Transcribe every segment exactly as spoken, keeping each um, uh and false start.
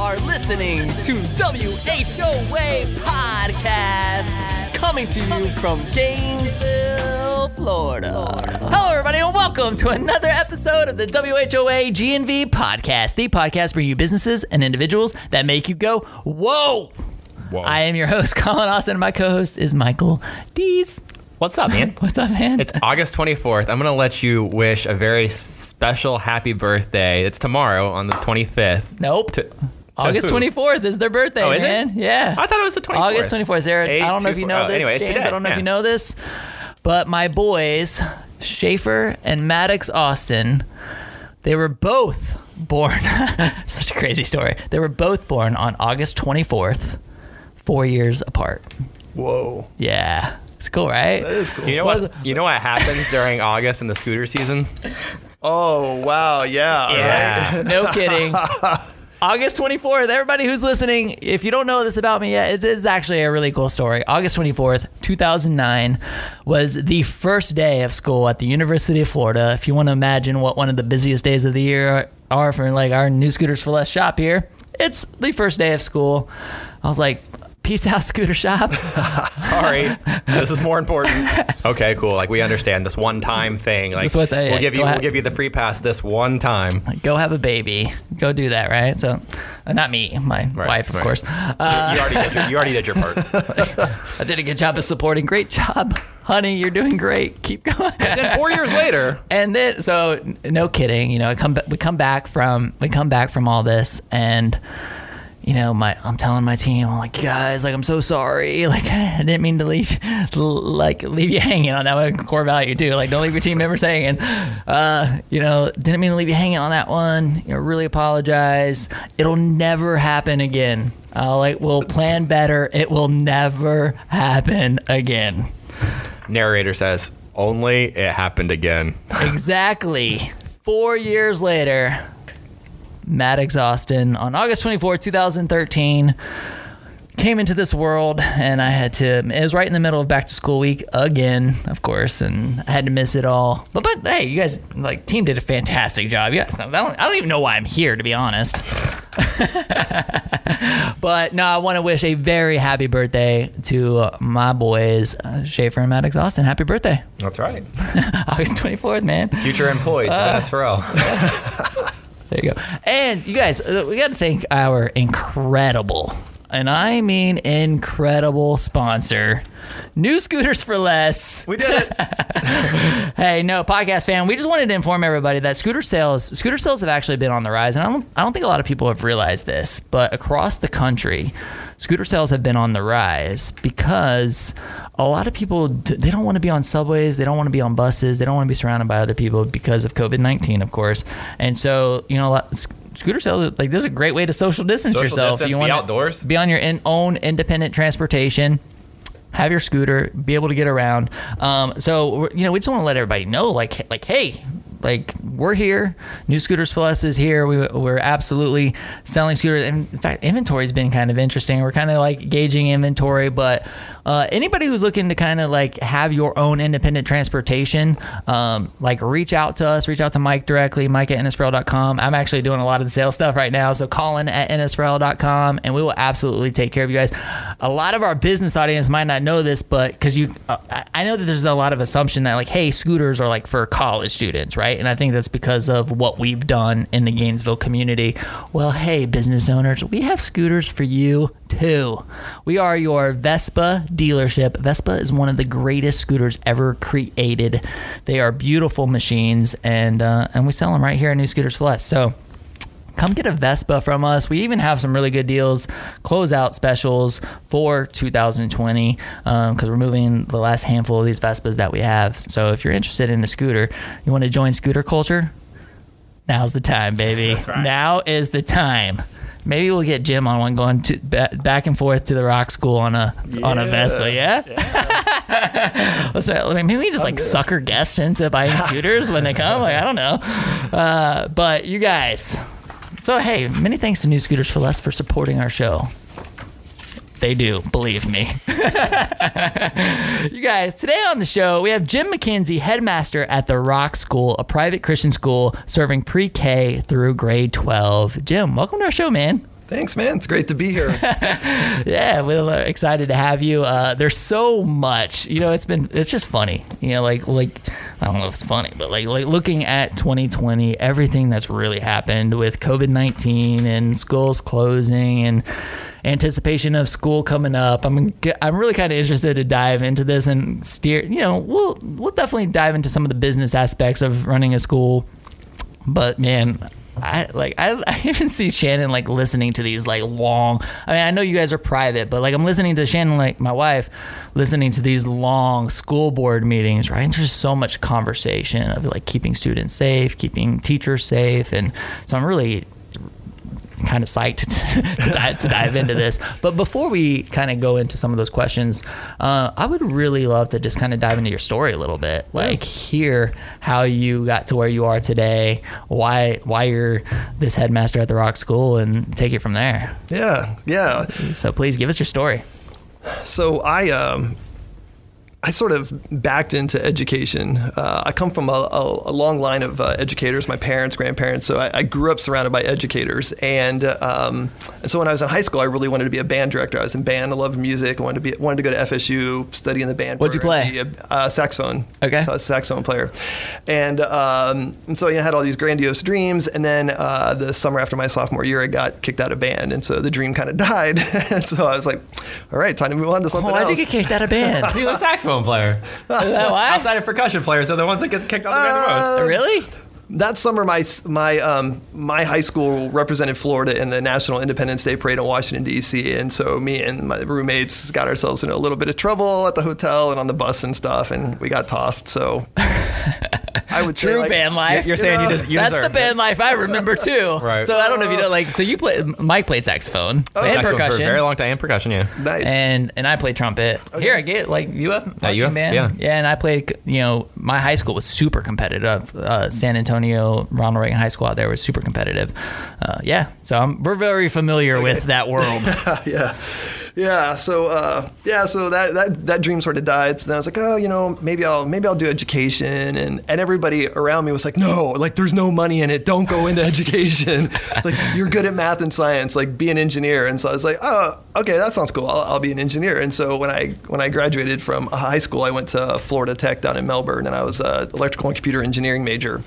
are listening to W H O A Podcast, coming to you from Gainesville, Florida. Hello, everybody, and welcome to another episode of the W H O A G N V Podcast, the podcast for you businesses and individuals that make you go, whoa! Whoa. I am your host, Colin Austin, and my co-host is Michael Dees. What's up, man? What's up, man? It's August twenty-fourth. I'm going to let you wish a very special happy birthday. It's tomorrow on the twenty-fifth. Nope. To, to August twenty-fourth is their birthday, oh, is man. It? Yeah. I thought it was the twenty-fourth. August twenty-fourth. Sarah, I don't know if you know oh, this. Anyway, James, I don't know yeah. if you know this, but my boys, Schaefer and Maddox Austin, they were both born. Such a crazy story. They were both born on August twenty-fourth, four years apart. Whoa. Yeah. It's cool, right? That is cool. You know what, what you know what happens during August in the scooter season? Oh, wow. Yeah. Yeah. Right? No kidding. August twenty-fourth, everybody who's listening, if you don't know this about me yet, it is actually a really cool story. August twenty-fourth, two thousand nine was the first day of school at the University of Florida. If you want to imagine what one of the busiest days of the year are for like our New Scooters for Less shop here, it's the first day of school. I was like, peace out, scooter shop. Sorry, this is more important. Okay, cool. Like, we understand this one time thing. Like, we'll yeah, give you, have, we'll give you the free pass this one time. Like, go have a baby. Go do that, right? So, uh, not me, my right, wife, of right. course. Uh, you, you, already did your, you already did your part. I did a good job of supporting. Great job, honey. You're doing great. Keep going. And then four years later, and then so no kidding. You know, I come we come back from we come back from all this and. You know, my I'm telling my team, I'm like, guys, like, I'm so sorry. Like, I didn't mean to leave, like, leave you hanging on that one core value, too. Like, don't leave your team members hanging. Uh, you know, didn't mean to leave you hanging on that one. You know, really apologize. It'll never happen again. Uh, like, we'll plan better. It will never happen again. Narrator says, only it happened again. Exactly. Four years later. Maddox Austin on August twenty-fourth, twenty thirteen came into this world, and I had to, it was right in the middle of back to school week again, of course, and I had to miss it all. But, but hey, you guys, like, team did a fantastic job. You guys, I don't, I don't even know why I'm here, to be honest. But no, I want to wish a very happy birthday to uh, my boys, uh, Schaefer and Maddox Austin. Happy birthday. That's right. August twenty-fourth, man. Future employees, uh, that's for all. There you go. And you guys, we got to thank our incredible, and I mean incredible sponsor, New Scooters for Less. We did it. Hey, no, podcast fan, we just wanted to inform everybody that scooter sales, scooter sales have actually been on the rise. And I don't, I don't think a lot of people have realized this, but across the country, scooter sales have been on the rise because a lot of people, they don't want to be on subways. They don't want to be on buses. They don't want to be surrounded by other people because of COVID nineteen, of course. And so, you know, a lot, scooter sales, like, this is a great way to social distance social yourself. Distance, you want be outdoors. Be on your in, own independent transportation. Have your scooter. Be able to get around. Um, so, you know, we just want to let everybody know, like, like, hey, like, we're here. New Scooters for Less is here. We, we're absolutely selling scooters. In fact, inventory has been kind of interesting. We're kind of like gauging inventory, but uh, anybody who's looking to kind of like have your own independent transportation, um, like, reach out to us. Reach out to Mike directly, Mike at N S F R L dot com. I'm actually doing a lot of the sales stuff right now, so Colin at N S F R L dot com, and we will absolutely take care of you guys. A lot of our business audience might not know this, but because you, uh, I know that there's a lot of assumption that, like, hey, scooters are like for college students, right? And I think that's because of what we've done in the Gainesville community. Well, hey, business owners, we have scooters for you too. We are your Vespa dealership. Vespa is one of the greatest scooters ever created. They are beautiful machines, and uh, and we sell them right here at New Scooters for Less. So come get a Vespa from us. We even have some really good deals, closeout specials for two thousand twenty, um, because we're moving the last handful of these Vespas that we have. So if you're interested in a scooter, you want to join scooter culture, now's the time, baby. That's right. Now is the time. Maybe we'll get Jim on one going to, back and forth to the Rock School on a yeah. on a Vespa, yeah? yeah. Let's, maybe we just, like, sucker guests into buying scooters when they come. Like, I don't know. Uh, but you guys... So, hey, many thanks to New Scooters for Less for supporting our show. They do, believe me. You guys, today on the show, we have Jim McKenzie, headmaster at the Rock School, a private Christian school serving pre-K through grade twelve. Jim, welcome to our show, man. Thanks, man. It's great to be here. Yeah, we're excited to have you. Uh, there's so much, you know, it's been, it's just funny, you know, like, like, I don't know if it's funny, but like, like looking at twenty twenty, everything that's really happened with COVID nineteen and schools closing and anticipation of school coming up. I'm, I'm really kind of interested to dive into this and steer, you know, we'll, we'll definitely dive into some of the business aspects of running a school, but man, I like I, I even see Shannon like listening to these like long. I mean, I know you guys are private, but like I'm listening to Shannon, like my wife, listening to these long school board meetings, right? And there's just so much conversation of like keeping students safe, keeping teachers safe, and so I'm really kind of psyched to, to, dive, to dive into this. But before we kind of go into some of those questions, uh, I would really love to just kind of dive into your story a little bit, like hear how you got to where you are today, why why you're this headmaster at the Rock School, and take it from there. Yeah, yeah. So please give us your story. So I um, I sort of backed into education. Uh, I come from a, a, a long line of uh, educators, my parents, grandparents, so I, I grew up surrounded by educators. And, um, and so when I was in high school, I really wanted to be a band director. I was in band, I loved music, I wanted to be wanted to go to F S U, study in the band. What'd you play? A, uh, saxophone. Okay. So I was a saxophone player. And, um, and so you know, I had all these grandiose dreams, and then uh, the summer after my sophomore year, I got kicked out of band, and so the dream kind of died. And so I was like, all right, time to move on to something oh, else. Why did you get kicked out of band? He was saxophone player. Outside of percussion players are the ones that get kicked out of the uh, most. Really? That summer, my my um, my high school represented Florida in the National Independence Day Parade in Washington, D C, and so me and my roommates got ourselves into a little bit of trouble at the hotel and on the bus and stuff, and we got tossed, so... I would True say, like, band life. You're you saying know, you, des- you that's deserve That's the band it. Life I remember too. Right. So I don't know if you know, like, so you play. Mike played saxophone oh, and saxophone percussion for a very long time. And percussion, yeah. Nice. And and I played trumpet. Okay. Here I get like U F, uh, U F band. Yeah. yeah. And I played. You know, my high school was super competitive. Uh, San Antonio Ronald Reagan High School out there was super competitive. Uh, yeah. So I'm, we're very familiar okay. with that world. yeah. Yeah. So uh, yeah. So that, that that dream sort of died. So then I was like, oh, you know, maybe I'll maybe I'll do education and and everybody. Everybody around me was like, no, like there's no money in it. Don't go into education. Like you're good at math and science, like be an engineer. And so I was like, oh, okay, that sounds cool. I'll, I'll be an engineer. And so when I when I graduated from high school, I went to Florida Tech down in Melbourne, and I was an electrical and computer engineering major.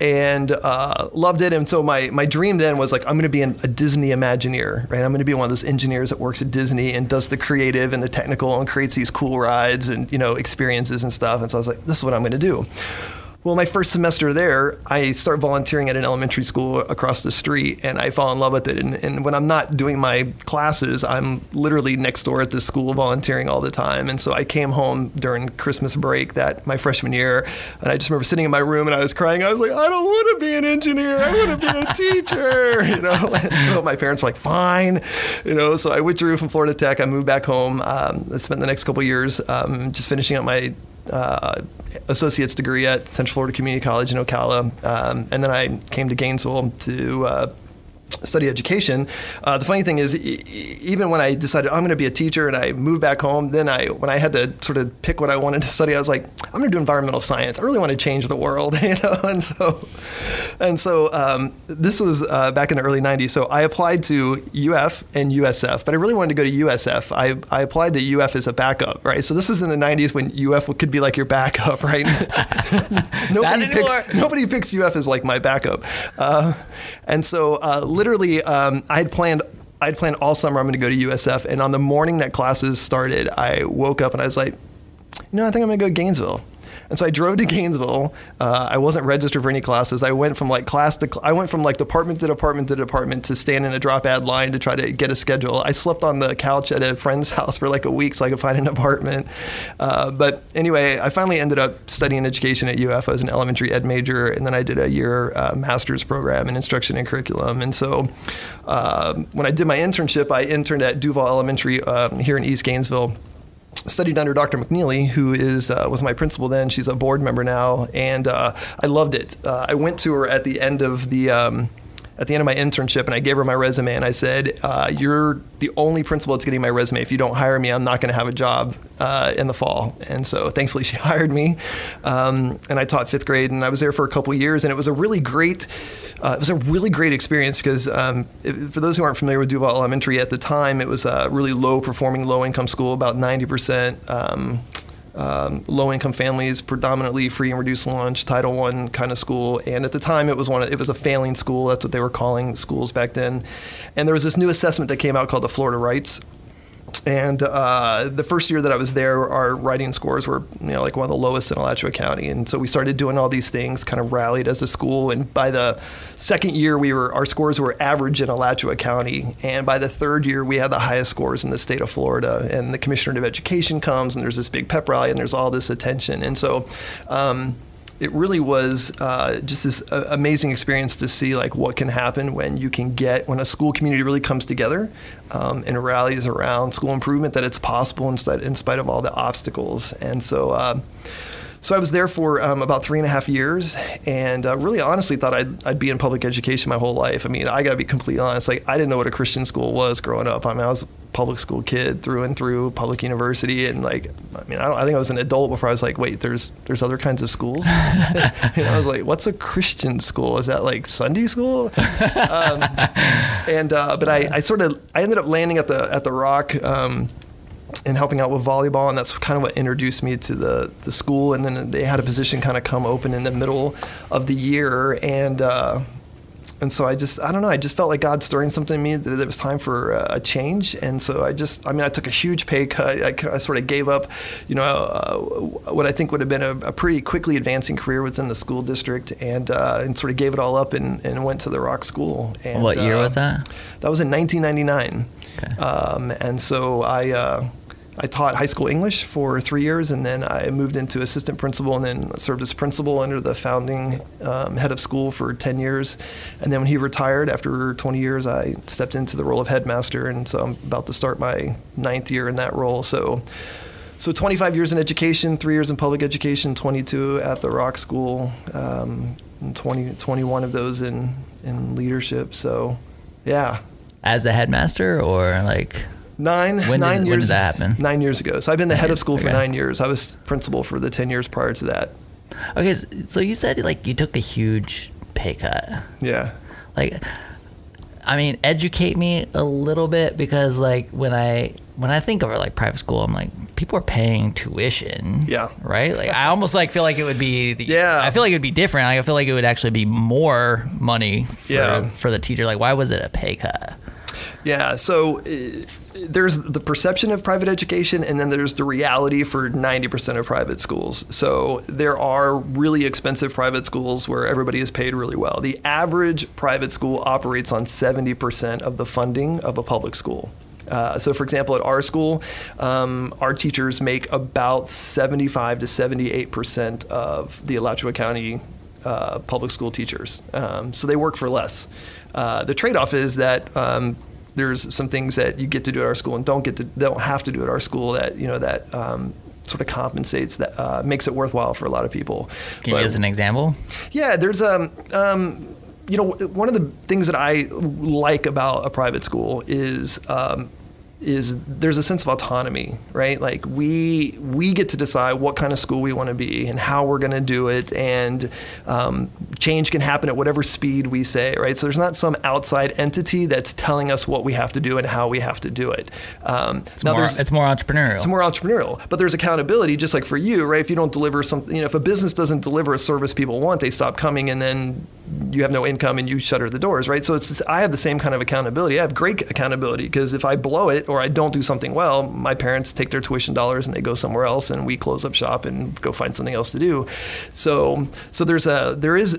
And uh, loved it. And so my, my dream then was like, I'm going to be an, a Disney Imagineer, right? I'm going to be one of those engineers that works at Disney and does the creative and the technical and creates these cool rides and, you know, experiences and stuff. And so I was like, this is what I'm going to do. Well, my first semester there, I start volunteering at an elementary school across the street, and I fall in love with it. And, and when I'm not doing my classes, I'm literally next door at this school volunteering all the time. And so I came home during Christmas break that my freshman year, and I just remember sitting in my room and I was crying. I was like, I don't want to be an engineer. I want to be a teacher. You know, and so my parents were like, fine. You know, so I withdrew from Florida Tech. I moved back home. Um, I spent the next couple of years um, just finishing up my Uh, associate's degree at Central Florida Community College in Ocala, um, and then I came to Gainesville to uh, study education. Uh, the funny thing is, e- even when I decided I'm going to be a teacher and I moved back home, then I when I had to sort of pick what I wanted to study, I was like, I'm going to do environmental science. I really want to change the world, you know. And so, and so um, this was uh, back in the early nineties. So I applied to U F and U S F, but I really wanted to go to U S F. I I applied to U F as a backup, right? So this is in the nineties when U F could be like your backup, right? nobody picks nobody picks U F as like my backup, uh, and so. Uh, Literally, um, I had planned. I had planned all summer I'm going to go to U S F, and on the morning that classes started, I woke up and I was like, "You know, I think I'm going to go to Gainesville." And so I drove to Gainesville. Uh, I wasn't registered for any classes. I went from like class to cl- I went from like department to department to department to stand in a drop ad line to try to get a schedule. I slept on the couch at a friend's house for like a week so I could find an apartment. Uh, but anyway, I finally ended up studying education at U F. I was an elementary ed major, and then I did a year uh, master's program in instruction and curriculum. And so uh, when I did my internship, I interned at Duval Elementary uh, here in East Gainesville. Studied under Doctor McNeely, who is uh, was my principal then. She's a board member now, and uh, I loved it. Uh, I went to her at the end of the um, at the end of my internship, and I gave her my resume, and I said, uh, you're the only principal that's getting my resume. If you don't hire me, I'm not going to have a job uh, in the fall. And so thankfully she hired me, um, and I taught fifth grade, and I was there for a couple years, and it was a really great, uh, it was a really great experience because um, it, for those who aren't familiar with Duval Elementary, at the time it was a really low-performing, low-income school, about ninety percent um, Um, low-income families, predominantly free and reduced lunch, Title one kind of school. And at the time, it was one. It was a failing school. That's what they were calling schools back then. And there was this new assessment that came out called the Florida Rights. And uh, the first year that I was there, our writing scores were, you know, like one of the lowest in Alachua County. And so we started doing all these things, kind of rallied as a school. And by the second year, we were our scores were average in Alachua County. And by the third year, we had the highest scores in the state of Florida. And the Commissioner of Education comes, and there's this big pep rally, and there's all this attention. And so um, it really was uh, just this uh, amazing experience to see like what can happen when you can get, when a school community really comes together um, and rallies around school improvement, that it's possible in spite, in spite of all the obstacles. And so, uh, so I was there for um, about three and a half years, and uh, really honestly thought I'd, I'd be in public education my whole life. I mean, I gotta be completely honest, like I didn't know what a Christian school was growing up. I mean, I was a public school kid through and through, public university, and like, I mean, I, don't, I think I was an adult before I was like, wait, there's there's other kinds of schools? And I was like, what's a Christian school? Is that like Sunday school? um, and uh, but I, I sort of, I ended up landing at the, at the Rock, um, and helping out with volleyball, and that's kind of what introduced me to the, the school. And then they had a position kind of come open in the middle of the year, and uh, and so I just, I don't know, I just felt like God stirring something in me that it was time for a change. And so I just, I mean, I took a huge pay cut. I, I sort of gave up, you know, uh, what I think would have been a, a pretty quickly advancing career within the school district, and uh, and sort of gave it all up and, and went to the Rock School. And what year uh, was that? That was in nineteen ninety-nine. Okay. Um, and so I... Uh, I taught high school English for three years, and then I moved into assistant principal, and then served as principal under the founding um, head of school for ten years. And then when he retired after twenty years, I stepped into the role of headmaster, and so I'm about to start my ninth year in that role. So so twenty-five years in education, three years in public education, twenty-two at the Rock School, um, and twenty, twenty-one of those in, in leadership. So, yeah. As a headmaster or like... Nine, when nine did, years. When did that happen? Nine years ago. So I've been the head of school for okay. nine years. I was principal for the ten years prior to that. Okay, so you said like you took a huge pay cut. Yeah. Like, I mean, educate me a little bit, because like when I when I think of it, like private school, I'm like, people are paying tuition. Yeah. Right. Like I almost like feel like it would be. The, yeah. I feel like it would be different. I feel like it would actually be more money. For, yeah. For the teacher, like why was it a pay cut? Yeah. So. It, There's the perception of private education, and then there's the reality for ninety percent of private schools. So there are really expensive private schools where everybody is paid really well. The average private school operates on seventy percent of the funding of a public school. Uh, so, for example, at our school, um, our teachers make about seventy-five to seventy-eight percent of the Alachua County uh, public school teachers. Um, so they work for less. Uh, the trade-off is that... Um, There's some things that you get to do at our school and don't get to, don't have to do at our school that, you know, that um, sort of compensates, that uh, makes it worthwhile for a lot of people. Can but, you give us an example? Yeah, there's, um, um, you know, one of the things that I like about a private school is um, is there's a sense of autonomy, right? Like we we get to decide what kind of school we want to be and how we're going to do it, and um, change can happen at whatever speed we say, right? So there's not some outside entity that's telling us what we have to do and how we have to do it. Um, it's, now more, it's more entrepreneurial. It's more entrepreneurial, but there's accountability, just like for you, right? If you don't deliver something, you know, if a business doesn't deliver a service people want, they stop coming, and then you have no income and you shutter the doors, right? So it's this, I have the same kind of accountability. I have great accountability, because if I blow it or I don't do something well, my parents take their tuition dollars and they go somewhere else, and we close up shop and go find something else to do. So, so there's a there is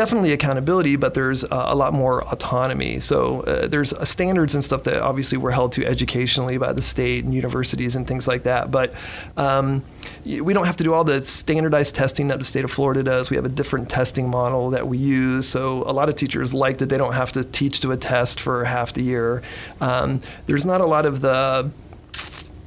definitely accountability, but there's a, a lot more autonomy. So uh, there's uh, standards and stuff that obviously we're held to educationally by the state and universities and things like that. But um, we don't have to do all the standardized testing that the state of Florida does. We have a different testing model that we use. So a lot of teachers like that they don't have to teach to a test for half the year. Um, there's not a lot of the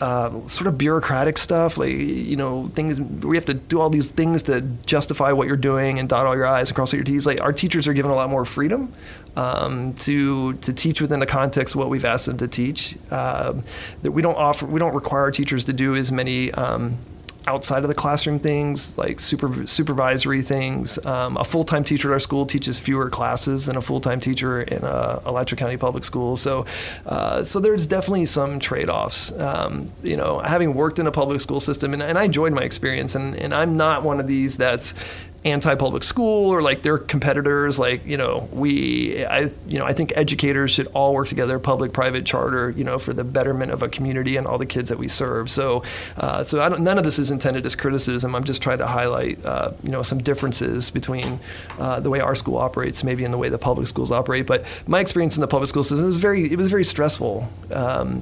uh, sort of bureaucratic stuff, like, you know, things we have to do all these things to justify what you're doing and dot all your I's and cross all your T's. Like, our teachers are given a lot more freedom um, to to teach within the context of what we've asked them to teach. Um, that we don't offer, we don't require our teachers to do as many Um, outside of the classroom things, like super, supervisory things. Um, a full-time teacher at our school teaches fewer classes than a full-time teacher in uh, Alachua County Public School. So uh, so there's definitely some trade-offs. Um, you know, having worked in a public school system, and, and I enjoyed my experience, and, and I'm not one of these that's anti-public school or like their competitors. Like, you know, we, I, you know, I think educators should all work together, public, private, charter, you know, for the betterment of a community and all the kids that we serve. So, uh, so I don't, none of this is intended as criticism. I'm just trying to highlight, uh, you know, some differences between uh, the way our school operates, maybe in the way the public schools operate. But my experience in the public school system was very, it was very stressful. Um,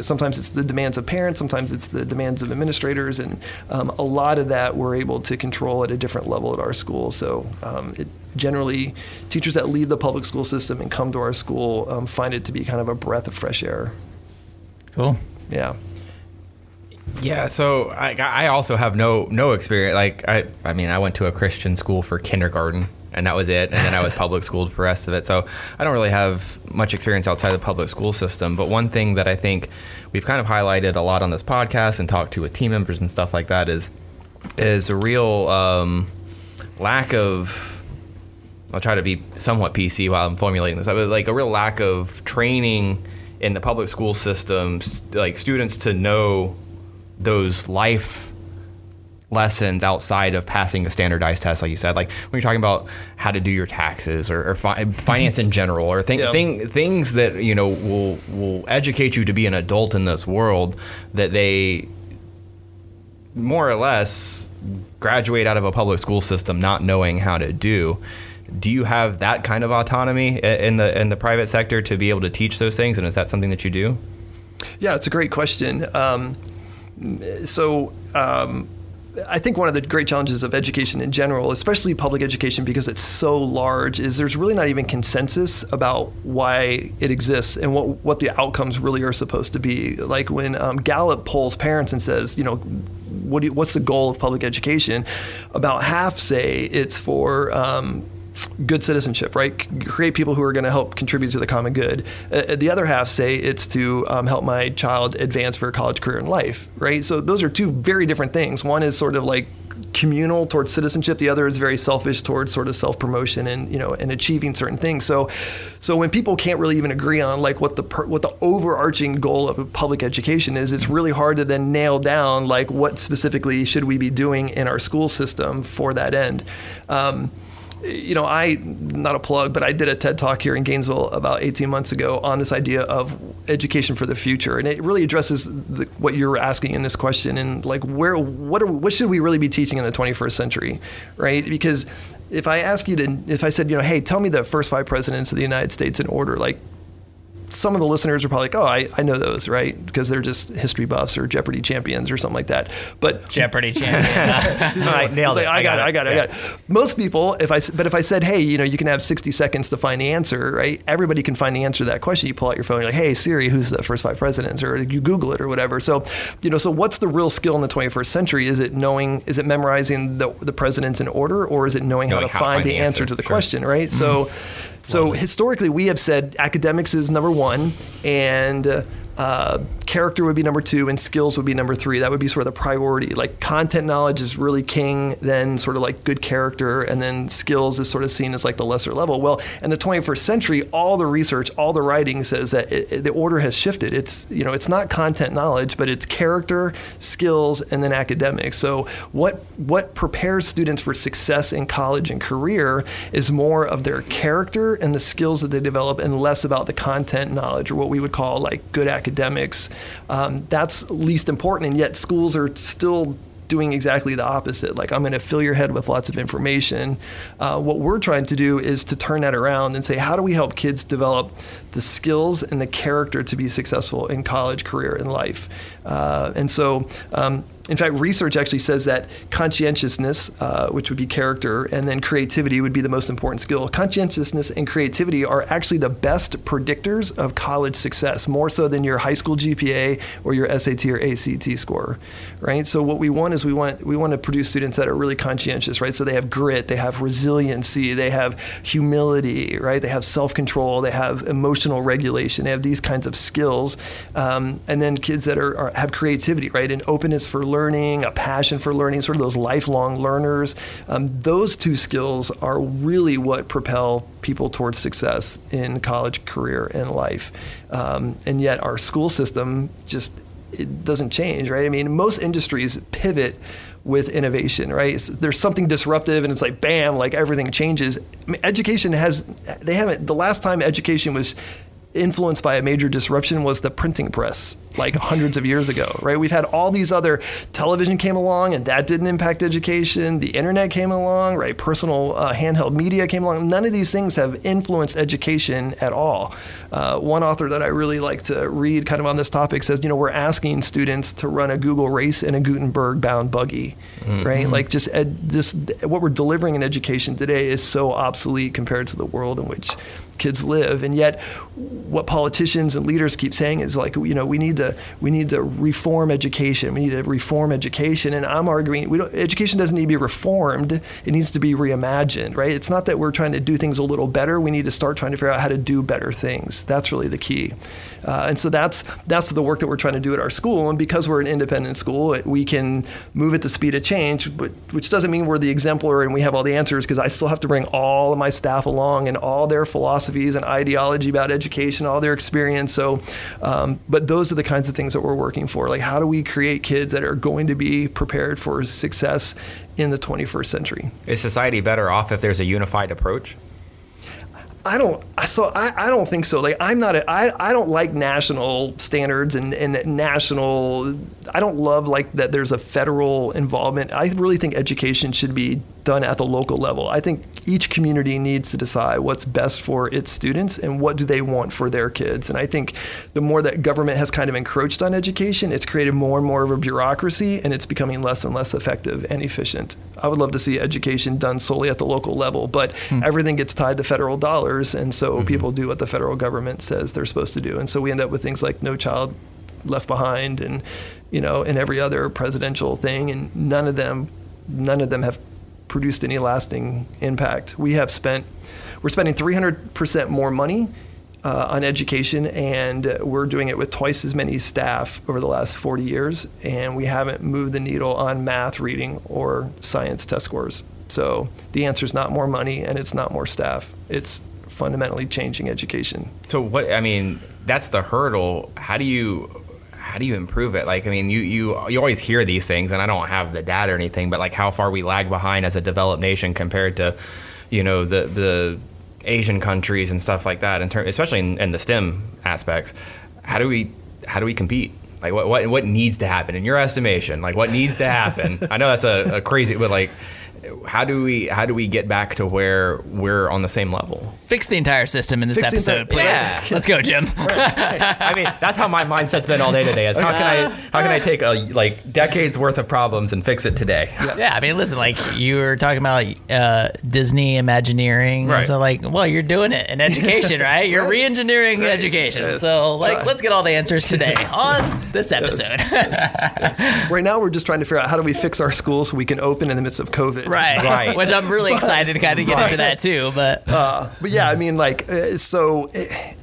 Sometimes it's the demands of parents, sometimes it's the demands of administrators, and um, a lot of that we're able to control at a different level at our school. So um, it, generally, teachers that leave the public school system and come to our school um, find it to be kind of a breath of fresh air. Cool. Yeah. Yeah, so I, I also have no no experience. Like, I, I mean, I went to a Christian school for kindergarten, and that was it. And then I was public schooled for the rest of it. So I don't really have much experience outside of the public school system. But one thing that I think we've kind of highlighted a lot on this podcast and talked to with team members and stuff like that is, is a real um, lack of, I'll try to be somewhat P C while I'm formulating this, but like a real lack of training in the public school system, like students to know those life lessons outside of passing a standardized test, like you said, like when you're talking about how to do your taxes or, or fi- finance in general, or thing, yeah. thing, things that, you know, will will educate you to be an adult in this world, that they more or less graduate out of a public school system not knowing how to do. Do you have that kind of autonomy in the in the private sector to be able to teach those things, and is that something that you do? Yeah, it's a great question. Um, so. Um, I think one of the great challenges of education in general, especially public education, because it's so large, is there's really not even consensus about why it exists and what what the outcomes really are supposed to be. Like when um, Gallup polls parents and says, you know, what do you, what's the goal of public education? About half say it's for um, good citizenship, right? Create people who are going to help contribute to the common good. Uh, the other half say it's to um, help my child advance for a college career in life, right? So those are two very different things. One is sort of like communal towards citizenship. The other is very selfish towards sort of self-promotion and, you know, and achieving certain things. So, so when people can't really even agree on like what the, per, what the overarching goal of public education is, it's really hard to then nail down like what specifically should we be doing in our school system for that end. Um, You know, I, not a plug, but I did a TED Talk here in Gainesville about eighteen months ago on this idea of education for the future. And it really addresses the, what you're asking in this question, and like, where, what are, what should we really be teaching in the twenty-first century, right? Because if I ask you to, if I said, you know, hey, tell me the first five presidents of the United States in order, like, some of the listeners are probably like, oh, I, I know those, right? Because they're just history buffs or Jeopardy champions or something like that. But Jeopardy champions. All right, nailed it. Like, I, I got, got it. it. I got it. Yeah. I got it. Most people, if I, but if I said, hey, you know, you can have sixty seconds to find the answer, right? Everybody can find the answer to that question. You pull out your phone, you're like, hey, Siri, who's the first five presidents? Or you Google it or whatever. So, you know, so what's the real skill in the twenty-first century? Is it knowing, is it memorizing the, the presidents in order, or is it knowing, knowing how to how find, find the answer, answer to the sure. question, right? Mm-hmm. So, So Lovely. Historically, we have said academics is number one, and uh, character would be number two, and skills would be number three. That would be sort of the priority. Like content knowledge is really king, then sort of like good character, and then skills is sort of seen as like the lesser level. Well, in the twenty-first century, all the research, all the writing says that it, it, the order has shifted. It's, you know, it's not content knowledge, but it's character, skills, and then academics. So what what prepares students for success in college and career is more of their character and the skills that they develop, and less about the content knowledge, or what we would call like good academics. Um, that's least important, and yet schools are still doing exactly the opposite. Like, I'm going to fill your head with lots of information. Uh, what we're trying to do is to turn that around and say, how do we help kids develop the skills and the character to be successful in college, career, and life? Uh, and so um, In fact, research actually says that conscientiousness, uh, which would be character, and then creativity would be the most important skill. Conscientiousness and creativity are actually the best predictors of college success, more so than your high school G P A or your S A T or A C T score, right? So what we want is we want we want to produce students that are really conscientious, right? So they have grit, they have resiliency, they have humility, right? They have self-control, they have emotional regulation, they have these kinds of skills. Um, and then kids that are, are have creativity, right? An openness for learning, a passion for learning, sort of those lifelong learners. Um, those two skills are really what propel people towards success in college, career, and life. Um, and yet our school system just, it doesn't change, right? I mean, most industries pivot with innovation, right? So there's something disruptive and it's like, bam, like everything changes. I mean, education has, they haven't, the last time education was influenced by a major disruption was the printing press, like hundreds of years ago, right? We've had all these other, television came along and that didn't impact education. The internet came along, right? Personal uh, handheld media came along. None of these things have influenced education at all. Uh, one author that I really like to read kind of on this topic says, you know, we're asking students to run a Google race in a Gutenberg bound buggy, mm-hmm. right? Like just, ed- just what we're delivering in education today is so obsolete compared to the world in which kids live. And yet what politicians and leaders keep saying is like, you know, we need to we need to reform education. We need to reform education. And I'm arguing we don't, education doesn't need to be reformed. It needs to be reimagined, right? It's not that we're trying to do things a little better. We need to start trying to figure out how to do better things. That's really the key. Uh, and so that's that's the work that we're trying to do at our school. And because we're an independent school, we can move at the speed of change, but which doesn't mean we're the exemplar and we have all the answers, because I still have to bring all of my staff along and all their philosophies and ideology about education, all their experience. So, um, but those are the kinds of things that we're working for. Like, how do we create kids that are going to be prepared for success in the twenty-first century? Is society better off if there's a unified approach? I don't. So I, I don't think so. Like I'm not. A, I I don't like national standards and, and national. I don't love like that. There's a federal involvement. I really think education should be done at the local level. I think each community needs to decide what's best for its students and what do they want for their kids. And I think the more that government has kind of encroached on education, it's created more and more of a bureaucracy, and it's becoming less and less effective and efficient. I would love to see education done solely at the local level, but hmm. everything gets tied to federal dollars, and so mm-hmm. people do what the federal government says they're supposed to do. And so we end up with things like No Child Left Behind, and you know, and every other presidential thing, and none of them, none of them have produced any lasting impact. We have spent, we're spending three hundred percent more money uh, on education, and we're doing it with twice as many staff over the last forty years, and we haven't moved the needle on math, reading, or science test scores. So the answer is not more money, and it's not more staff. It's fundamentally changing education. So what, I mean, that's the hurdle. How do you... How do you improve it? Like, I mean, you, you you always hear these things, and I don't have the data or anything, but like how far we lag behind as a developed nation compared to, you know, the the Asian countries and stuff like that, in term, especially in, in the STEM aspects. How do we how do we compete? Like, what what what needs to happen in your estimation? Like, what needs to happen? I know that's a, a crazy, but like, how do we how do we get back to where we're on the same level? Fix the entire system in this Fix episode, please. Yeah. Let's go, Jim. Right. Right. I mean, that's how my mindset's been all day today. Is how can I how can I take a like decades worth of problems and fix it today? Yeah, yeah, I mean, listen, like you were talking about uh, Disney Imagineering, right. And so like, well, you're doing it in education, right? You're right. Reengineering right. education. Yes. So like, so, let's get all the answers today on this episode. Yes. Yes. Yes. Right now, we're just trying to figure out how do we fix our schools so we can open in the midst of COVID. Right. Right, which I'm really but, excited to kind of get right. into that too. But uh, but yeah, I mean, like, uh, so it,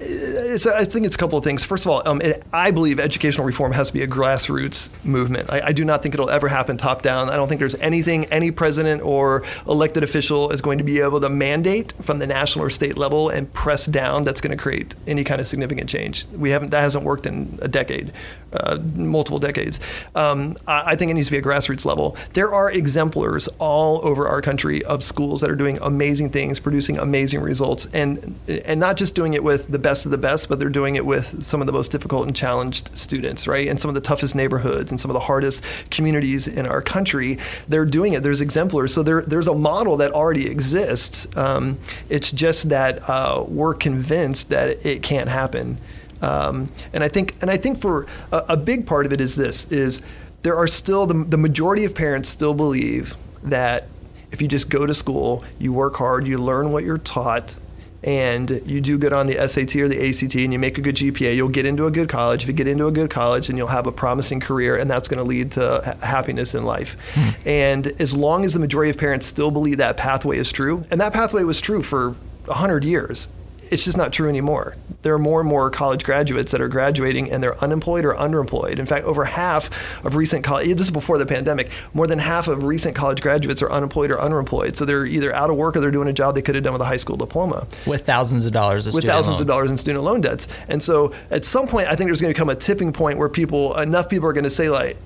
it's, I think it's a couple of things. First of all, um, it, I believe educational reform has to be a grassroots movement. I, I do not think it'll ever happen top down. I don't think there's anything any president or elected official is going to be able to mandate from the national or state level and press down that's going to create any kind of significant change. We haven't, that hasn't worked in a decade. Uh, multiple decades. Um, I, I think it needs to be a grassroots level. There are exemplars all over our country of schools that are doing amazing things, producing amazing results, and and not just doing it with the best of the best, but they're doing it with some of the most difficult and challenged students, right? And some of the toughest neighborhoods and some of the hardest communities in our country. They're doing it. There's exemplars. So there, there's a model that already exists. Um, it's just that uh, we're convinced that it can't happen. Um, and I think, and I think for a, a big part of it is this: is there are still, the, the majority of parents still believe that if you just go to school, you work hard, you learn what you're taught, and you do good on the S A T or the A C T, and you make a good G P A, you'll get into a good college. If you get into a good college, then you'll have a promising career, and that's going to lead to happiness in life. Hmm. And as long as the majority of parents still believe that pathway is true, and that pathway was true for one hundred years, it's just not true anymore. There are more and more college graduates that are graduating and they're unemployed or underemployed. In fact, over half of recent college, this is before the pandemic, more than half of recent college graduates are unemployed or underemployed. So they're either out of work or they're doing a job they could have done with a high school diploma. With thousands of dollars of student loans. With thousands of dollars in student loan debts. And so at some point, I think there's going to come a tipping point where people, enough people are going to say like,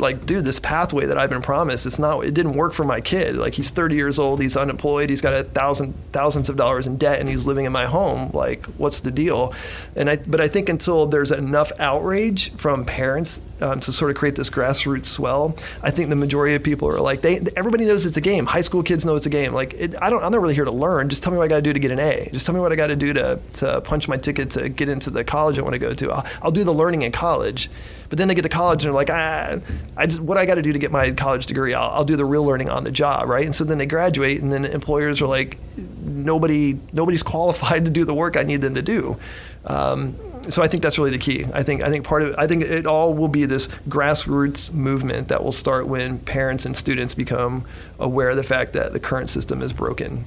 like, dude, this pathway that I've been promised, it's not, it didn't work for my kid. Like, he's thirty years old, he's unemployed, he's got a thousand, thousands of dollars in debt, and he's living in my home. Like, what's the deal? And I, but I think until there's enough outrage from parents um, to sort of create this grassroots swell, I think the majority of people are like, they, everybody knows it's a game. High school kids know it's a game. Like, it, I don't, I'm not really here to learn. Just tell me what I got to do to get an A. Just tell me what I got to do to to punch my ticket to get into the college I want to go to. I'll, I'll do the learning in college. But then they get to college and they're like, ah, I just, what I got to do to get my college degree? I'll, I'll do the real learning on the job, right? And so then they graduate, and then employers are like, nobody, nobody's qualified to do the work I need them to do. Um, so I think that's really the key. I think, I think part of it, I think it all will be this grassroots movement that will start when parents and students become aware of the fact that the current system is broken.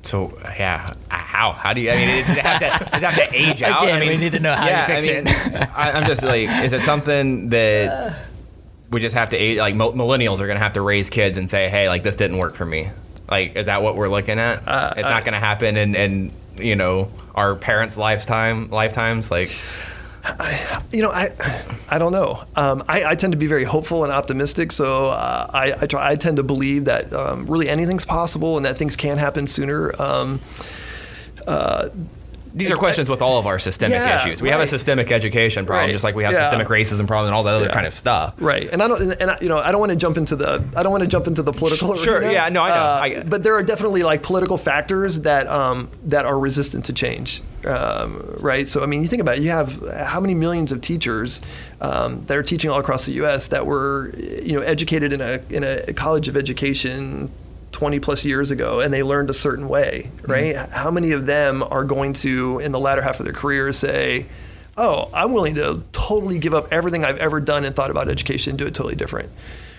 So yeah, how how do you? I mean, does it have to, does it have to age out? Again, I mean, we need to know how yeah, to fix I mean, it. I, I'm just like, is it something that uh, we just have to age? Like millennials are gonna have to raise kids and say, hey, like this didn't work for me. Like, is that what we're looking at? Uh, it's not uh, gonna happen in, in you know our parents' lifetime lifetimes like. I, you know, I I don't know. Um, I, I tend to be very hopeful and optimistic, so uh, I I, try, I tend to believe that um, really anything's possible and that things can happen sooner. Um, uh, These are questions I, with all of our systemic yeah, issues. We right. have a systemic education problem, right. just like we have yeah. systemic racism problem and all that other yeah. kind of stuff. Right. And I don't, and, and I, you know, I don't want to jump into the, I don't want to jump into the political. Sure. Arena. Yeah. No, I know. Uh, I, but there are definitely like political factors that um, that are resistant to change. Um, right. So I mean, you think about it. You have how many millions of teachers um, that are teaching all across the U S that were, you know, educated in a in a college of education twenty plus years ago, and they learned a certain way, right? Mm-hmm. How many of them are going to, in the latter half of their career, say, oh, I'm willing to totally give up everything I've ever done and thought about education and do it totally different,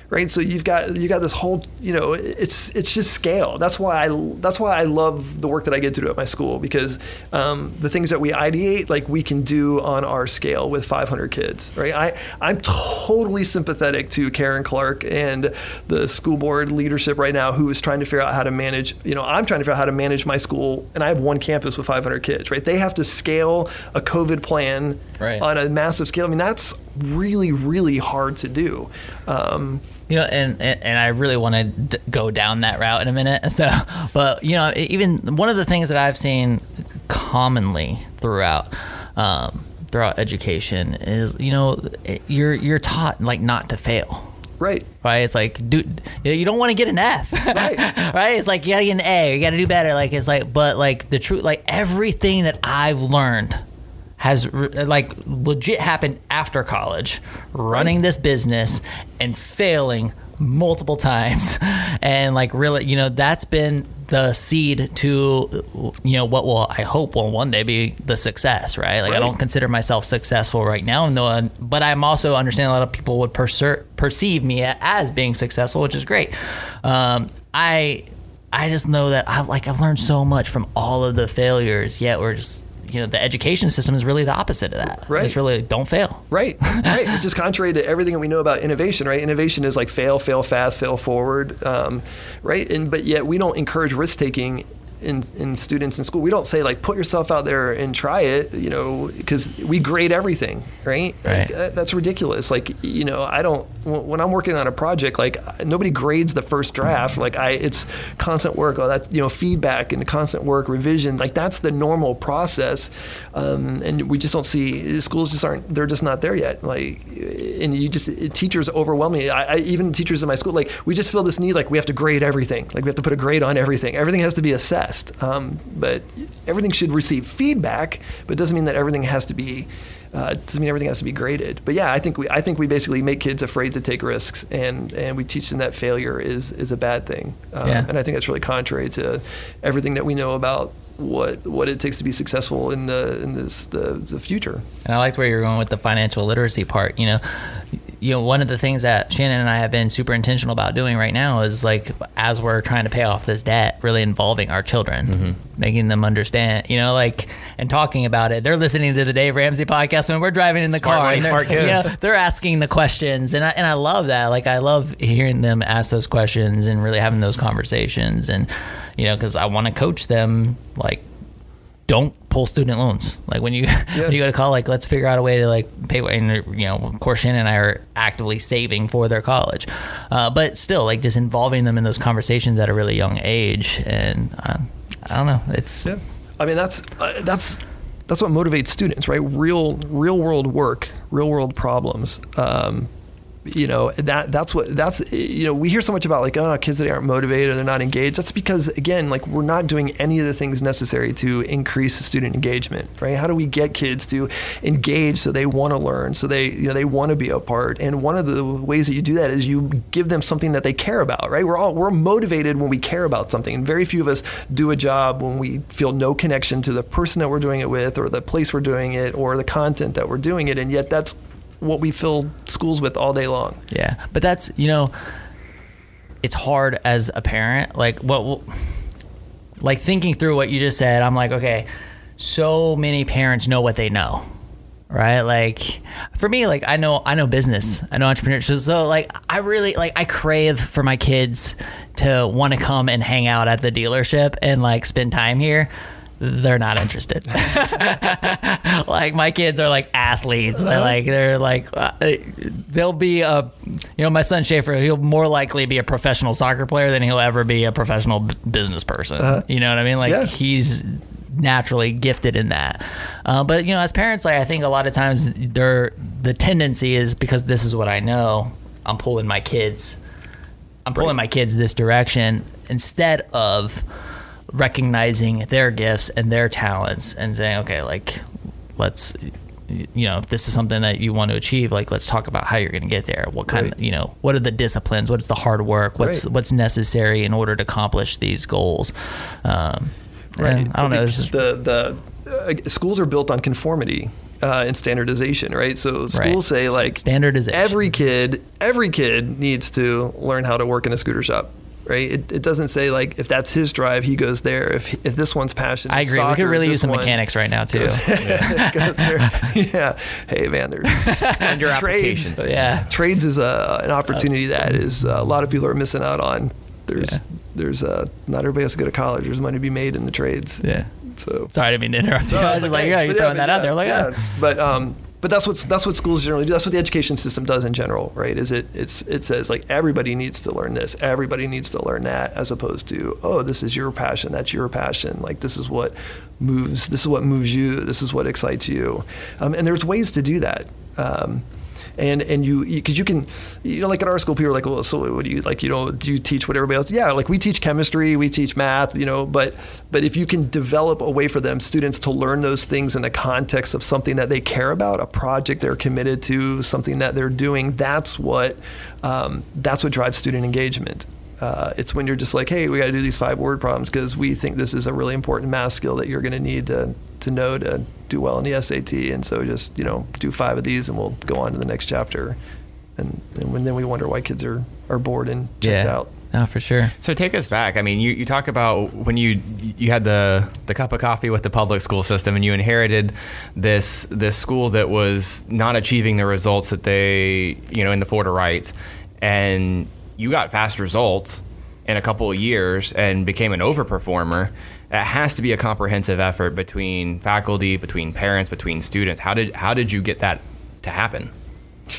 right? So you've got you got this whole, you know, it's it's just scale. That's why I that's why I love the work that I get to do at my school, because um, the things that we ideate, like we can do on our scale with five hundred kids, right? I, I'm totally sympathetic to Karen Clark and the school board leadership right now who is trying to figure out how to manage, you know, I'm trying to figure out how to manage my school, and I have one campus with five hundred kids, right? They have to scale a COVID plan right. on a massive scale. I mean, that's really, really hard to do. Um, You know, and, and, and I really want to d- go down that route in a minute. So, but, you know, even one of the things that I've seen commonly throughout um, throughout education is, you know, you're you're taught, like, not to fail. Right. Right? It's like, dude, you don't want to get an F. Right. Right? It's like, you got to get an A. You got to do better. Like, it's like, but, like, the truth, like, everything that I've learned has like legit happened after college, running right. this business and failing multiple times. And like really, you know, that's been the seed to, you know, what will I hope will one day be the success, right? Like right. I don't consider myself successful right now, and though, but I'm also understanding a lot of people would perser- perceive me as being successful, which is great. Um, I, I just know that I've like, I've learned so much from all of the failures, yet we're just, you know, the education system is really the opposite of that. Right. It's really don't fail. Right, right. Which is contrary to everything that we know about innovation, right? Innovation is like fail, fail fast, fail forward, um, right? And but yet we don't encourage risk-taking in in students in school. We don't say like, put yourself out there and try it, you know, because we grade everything, right? Right. Like, that, that's ridiculous. Like, you know, I don't, when I'm working on a project, like nobody grades the first draft. Like I, it's constant work, all that, you know, feedback and constant work, revision, like that's the normal process. Um, and we just don't see, schools just aren't, they're just not there yet. Like, and you just, teachers overwhelmingly, I, I, even teachers in my school, like we just feel this need, like we have to grade everything. Like we have to put a grade on everything. Everything has to be assessed. best. Um, but everything should receive feedback, but it doesn't mean that everything has to be uh, doesn't mean everything has to be graded. But yeah, I think we I think we basically make kids afraid to take risks, and, and we teach them that failure is is a bad thing. Um, yeah. And I think that's really contrary to everything that we know about what what it takes to be successful in the in this the, the future. And I liked where you're going with the financial literacy part. You know, you know, one of the things that Shannon and I have been super intentional about doing right now is, like, as we're trying to pay off this debt, really involving our children, mm-hmm. making them understand, you know, like, and talking about it. They're listening to the Dave Ramsey podcast when we're driving in the smart car. Money, smart kids. You know, they're asking the questions, and I and I love that. Like, I love hearing them ask those questions and really having those conversations, and you know, because I want to coach them, like, don't pull student loans. Like, when you yeah. when you go to college, like, let's figure out a way to, like, pay. And, you know, of course, Shannon and I are actively saving for their college. Uh, but still, like, just involving them in those conversations at a really young age. And uh, I don't know. It's. Yeah. I mean, that's uh, that's that's what motivates students, right? Real real world work, real world problems. Um You know, that that's what that's, you know, we hear so much about, like, oh, kids that aren't motivated, they're not engaged. That's because, again, like, we're not doing any of the things necessary to increase student engagement, right? How do we get kids to engage so they want to learn, so they, you know, they want to be a part? And one of the ways that you do that is you give them something that they care about, right? We're all, we're motivated when we care about something. And very few of us do a job when we feel no connection to the person that we're doing it with, or the place we're doing it, or the content that we're doing it. And yet that's what we fill schools with all day long. Yeah. But that's, you know, it's hard as a parent, like, what, like, thinking through what you just said, I'm like, okay, so many parents know what they know, right? Like, for me, like, I know, I know business, I know entrepreneurship. So, like, I really, like, I crave for my kids to want to come and hang out at the dealership and, like, spend time here. They're not interested. Like, my kids are, like, athletes. They're like, they're like, uh, they'll be a, you know, my son Schaefer, he'll more likely be a professional soccer player than he'll ever be a professional b- business person. Uh, you know what I mean? Like, yeah. He's naturally gifted in that. Uh, but, you know, as parents, like, I think a lot of times they're, the tendency is, because this is what I know, I'm pulling my kids, I'm pulling right. my kids this direction, instead of recognizing their gifts and their talents and saying, okay, like, let's, you know, if this is something that you want to achieve, like, let's talk about how you're going to get there. What kind right. of, you know, what are the disciplines? What is the hard work? What's right. what's necessary in order to accomplish these goals? Um, right. I don't know. This is the the uh, schools are built on conformity. Uh, and standardization, right? So schools right. say, like, standardization. Every kid, every kid needs to learn how to work in a scooter shop. Right? It, it doesn't say, like, if that's his drive, he goes there. If if this one's passion, I agree. Soccer, we could really use some mechanics right now too. Goes, yeah. goes there. Yeah. Hey, man, there's send your applications. Trades, yeah. Trades is a, an opportunity that is uh, a lot of people are missing out on. There's yeah. there's uh, not everybody has to go to college. There's money to be made in the trades. Yeah. So sorry, I didn't mean to interrupt you. No, I was just like, like yeah, you're throwing yeah, that yeah, out there. Like, yeah. oh. But um. But that's what's that's what schools generally do. That's what the education system does in general, right? Is it it's it says, like, everybody needs to learn this, everybody needs to learn that, as opposed to, oh, this is your passion, that's your passion, like, this is what moves, this is what moves you, this is what excites you, um, and there's ways to do that, um, and and you because you, you can, you know, like, at our school, people are like, well, so what do you like? You know, do you teach what everybody else? Yeah, like, we teach chemistry, we teach math, you know, but. But if you can develop a way for them, students, to learn those things in the context of something that they care about, a project they're committed to, something that they're doing, that's what um, that's what drives student engagement. Uh, it's when you're just like, hey, we got to do these five word problems because we think this is a really important math skill that you're going to need to to know to do well in the S A T. And so just, you know, do five of these and we'll go on to the next chapter. And, and then we wonder why kids are, are bored and checked yeah. out. Oh, for sure. So take us back. I mean, you, you talk about when you you had the the cup of coffee with the public school system, and you inherited this this school that was not achieving the results that they, you know, in the Florida Rights, and you got fast results in a couple of years and became an overperformer. That has to be a comprehensive effort between faculty, between parents, between students. How did how did you get that to happen?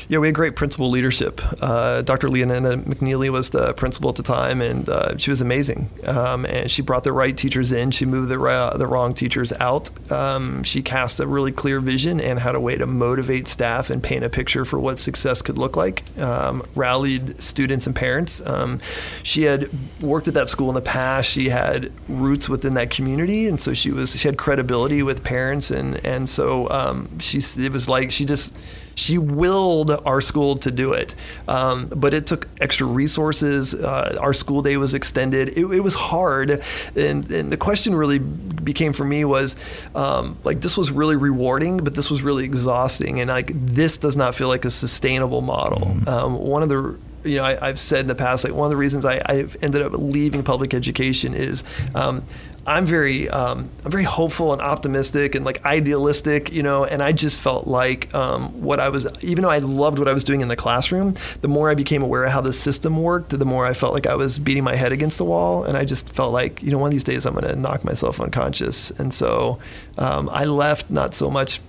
Yeah, we had great principal leadership. Uh, Doctor Leonina McNeely was the principal at the time, and uh, she was amazing. Um, and she brought the right teachers in. She moved the ra- the wrong teachers out. Um, she cast a really clear vision and had a way to motivate staff and paint a picture for what success could look like. Um, rallied students and parents. Um, she had worked at that school in the past. She had roots within that community, and so she was she had credibility with parents, and and so um, she it was like she just. She willed our school to do it, um, but it took extra resources. Uh, our school day was extended. It, it was hard, and, and the question really became for me was, um, like, this was really rewarding, but this was really exhausting, and like this does not feel like a sustainable model. Mm-hmm. Um, one of the You know, I, I've said in the past, like, one of the reasons I, I've ended up leaving public education is um, I'm very um, I'm very hopeful and optimistic and, like, idealistic, you know, and I just felt like um, what I was, even though I loved what I was doing in the classroom, the more I became aware of how the system worked, the more I felt like I was beating my head against the wall, and I just felt like, you know, one of these days I'm going to knock myself unconscious. And so um, I left not so much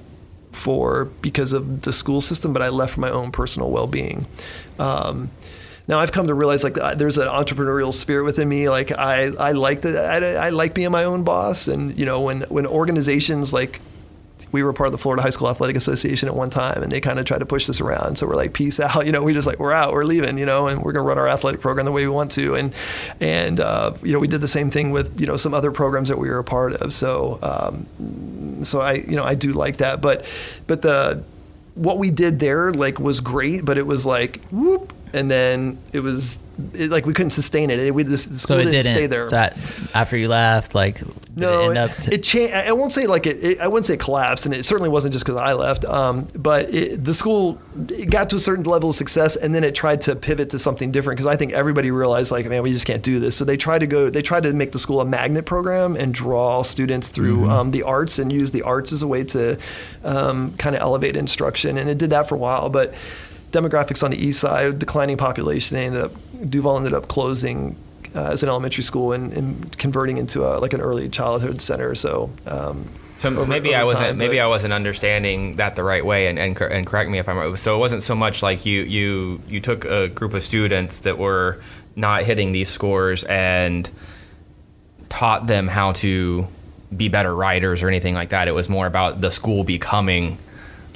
for because of the school system, but I left for my own personal well-being. Um, now I've come to realize, like, uh, there's an entrepreneurial spirit within me. Like I, I like that. I, I like being my own boss. And, you know, when, when organizations like, we were part of the Florida High School Athletic Association at one time, and they kind of tried to push this around. So we're like, peace out. You know, we just like, we're out, we're leaving, you know, and we're going to run our athletic program the way we want to. And, and uh, you know, we did the same thing with, you know, some other programs that we were a part of. So, um, so I, you know, I do like that. But, but the, what we did there, like, was great, but it was like, whoop. And then it was it, like we couldn't sustain it. it we this school so it didn't, didn't stay there. So at, after you left, like did no, it, end up to- it changed. I won't say like it, it. I wouldn't say it collapsed, and it certainly wasn't just because I left. Um, but it, the school it got to a certain level of success, and then it tried to pivot to something different because I think everybody realized, like, man, we just can't do this. So they tried to go. They tried to make the school a magnet program and draw students through mm-hmm. um, the arts and use the arts as a way to um, kind of elevate instruction, and it did that for a while, but. Demographics on the east side, declining population. They ended up Duval ended up closing uh, as an elementary school and, and converting into a, like an early childhood center. So, um, so over, maybe over I wasn't time, maybe I wasn't understanding that the right way, and, and and correct me if I'm right. So it wasn't so much like you you you took a group of students that were not hitting these scores and taught them how to be better riders or anything like that. It was more about the school becoming.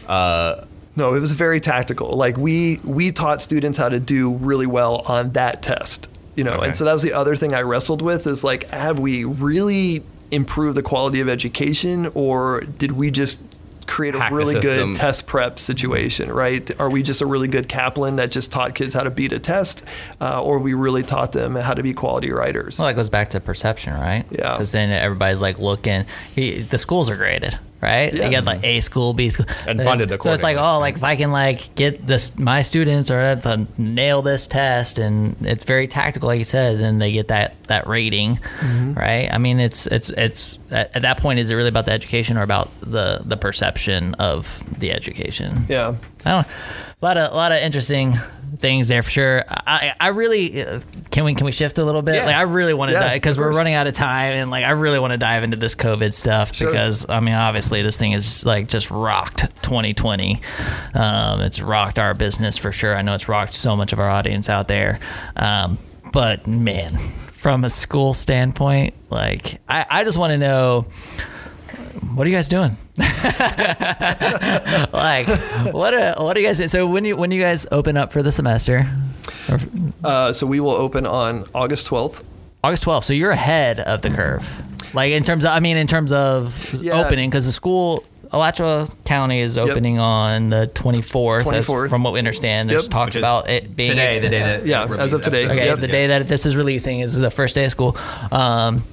Uh, No, it was very tactical. Like we we taught students how to do really well on that test, you know. Okay. And so that was the other thing I wrestled with is like, have we really improved the quality of education, or did we just create a Hack really good test prep situation, right? Are we just a really good Kaplan that just taught kids how to beat a test, uh, or we really taught them how to be quality writers? Well, that goes back to perception, right? Yeah. Because then everybody's like looking. He, the schools are graded. Right? Yeah. You got like A school, B school. And funded accordingly. So it's like, oh, like if I can like get this, my students are to nail this test, and it's very tactical, like you said, and they get that, that rating, mm-hmm. right? I mean, it's, it's, it's, at that point, is it really about the education or about the, the perception of the education? Yeah. I don't know. A lot of, a lot of interesting things there for sure. I, I really, can we, can we shift a little bit? Yeah. Like I really want to yeah, dive, because we're running out of time, and like, I really want to dive into this COVID stuff sure. because I mean, obviously this thing is just like just rocked twenty twenty. Um, it's rocked our business for sure. I know it's rocked so much of our audience out there. Um, but man, from a school standpoint, like I, I just want to know, what are you guys doing? like what a, what do you guys do? So when you when you guys open up for the semester? Or, uh, so we will open on August twelfth. August twelfth. So you're ahead of the curve. Like in terms of I mean in terms of yeah. opening, cuz the school Alachua County is opening yep. on the twenty-fourth, twenty-fourth. From what we understand. There's yep. talks about it being today, the day that yeah, as of today. Okay, yep. the day that this is releasing is the first day of school. Um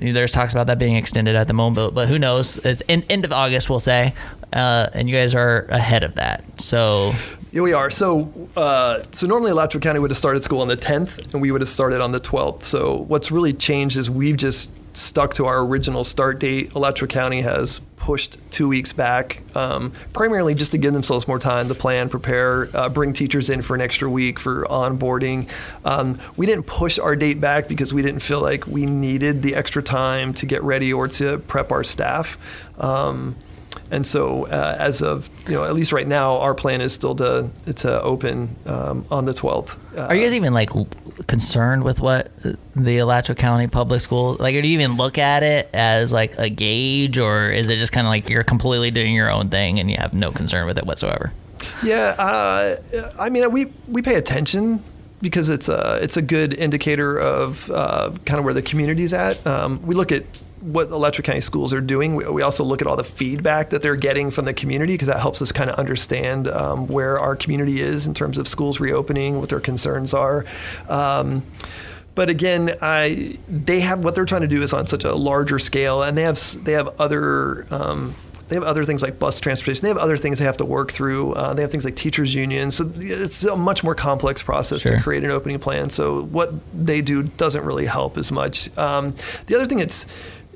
There's talks about that being extended at the moment, but who knows? It's in, end of August, we'll say, uh, and you guys are ahead of that. So yeah, we are. So uh, so normally Alachua County would have started school on the tenth, and we would have started on the twelfth. So what's really changed is we've just stuck to our original start date. Alachua County has pushed two weeks back, um, primarily just to give themselves more time to plan, prepare, uh, bring teachers in for an extra week for onboarding. Um, we didn't push our date back because we didn't feel like we needed the extra time to get ready or to prep our staff. Um, And so uh, as of, you know, at least right now, our plan is still to to open um, on the twelfth. Uh, Are you guys even like concerned with what the Alachua County Public School, like, do you even look at it as like a gauge, or is it just kind of like you're completely doing your own thing and you have no concern with it whatsoever? Yeah. Uh, I mean, we, we pay attention because it's a, it's a good indicator of uh, kind of where the community's at. Um, we look at what Alachua County schools are doing. We, we also look at all the feedback that they're getting from the community, because that helps us kind of understand um, where our community is in terms of schools reopening, what their concerns are. Um, but again, I, they have, what they're trying to do is on such a larger scale, and they have, they have other, um, they have other things like bus transportation. They have other things they have to work through. Uh, they have things like teachers unions. So it's a much more complex process sure. to create an opening plan. So what they do doesn't really help as much. Um, the other thing that's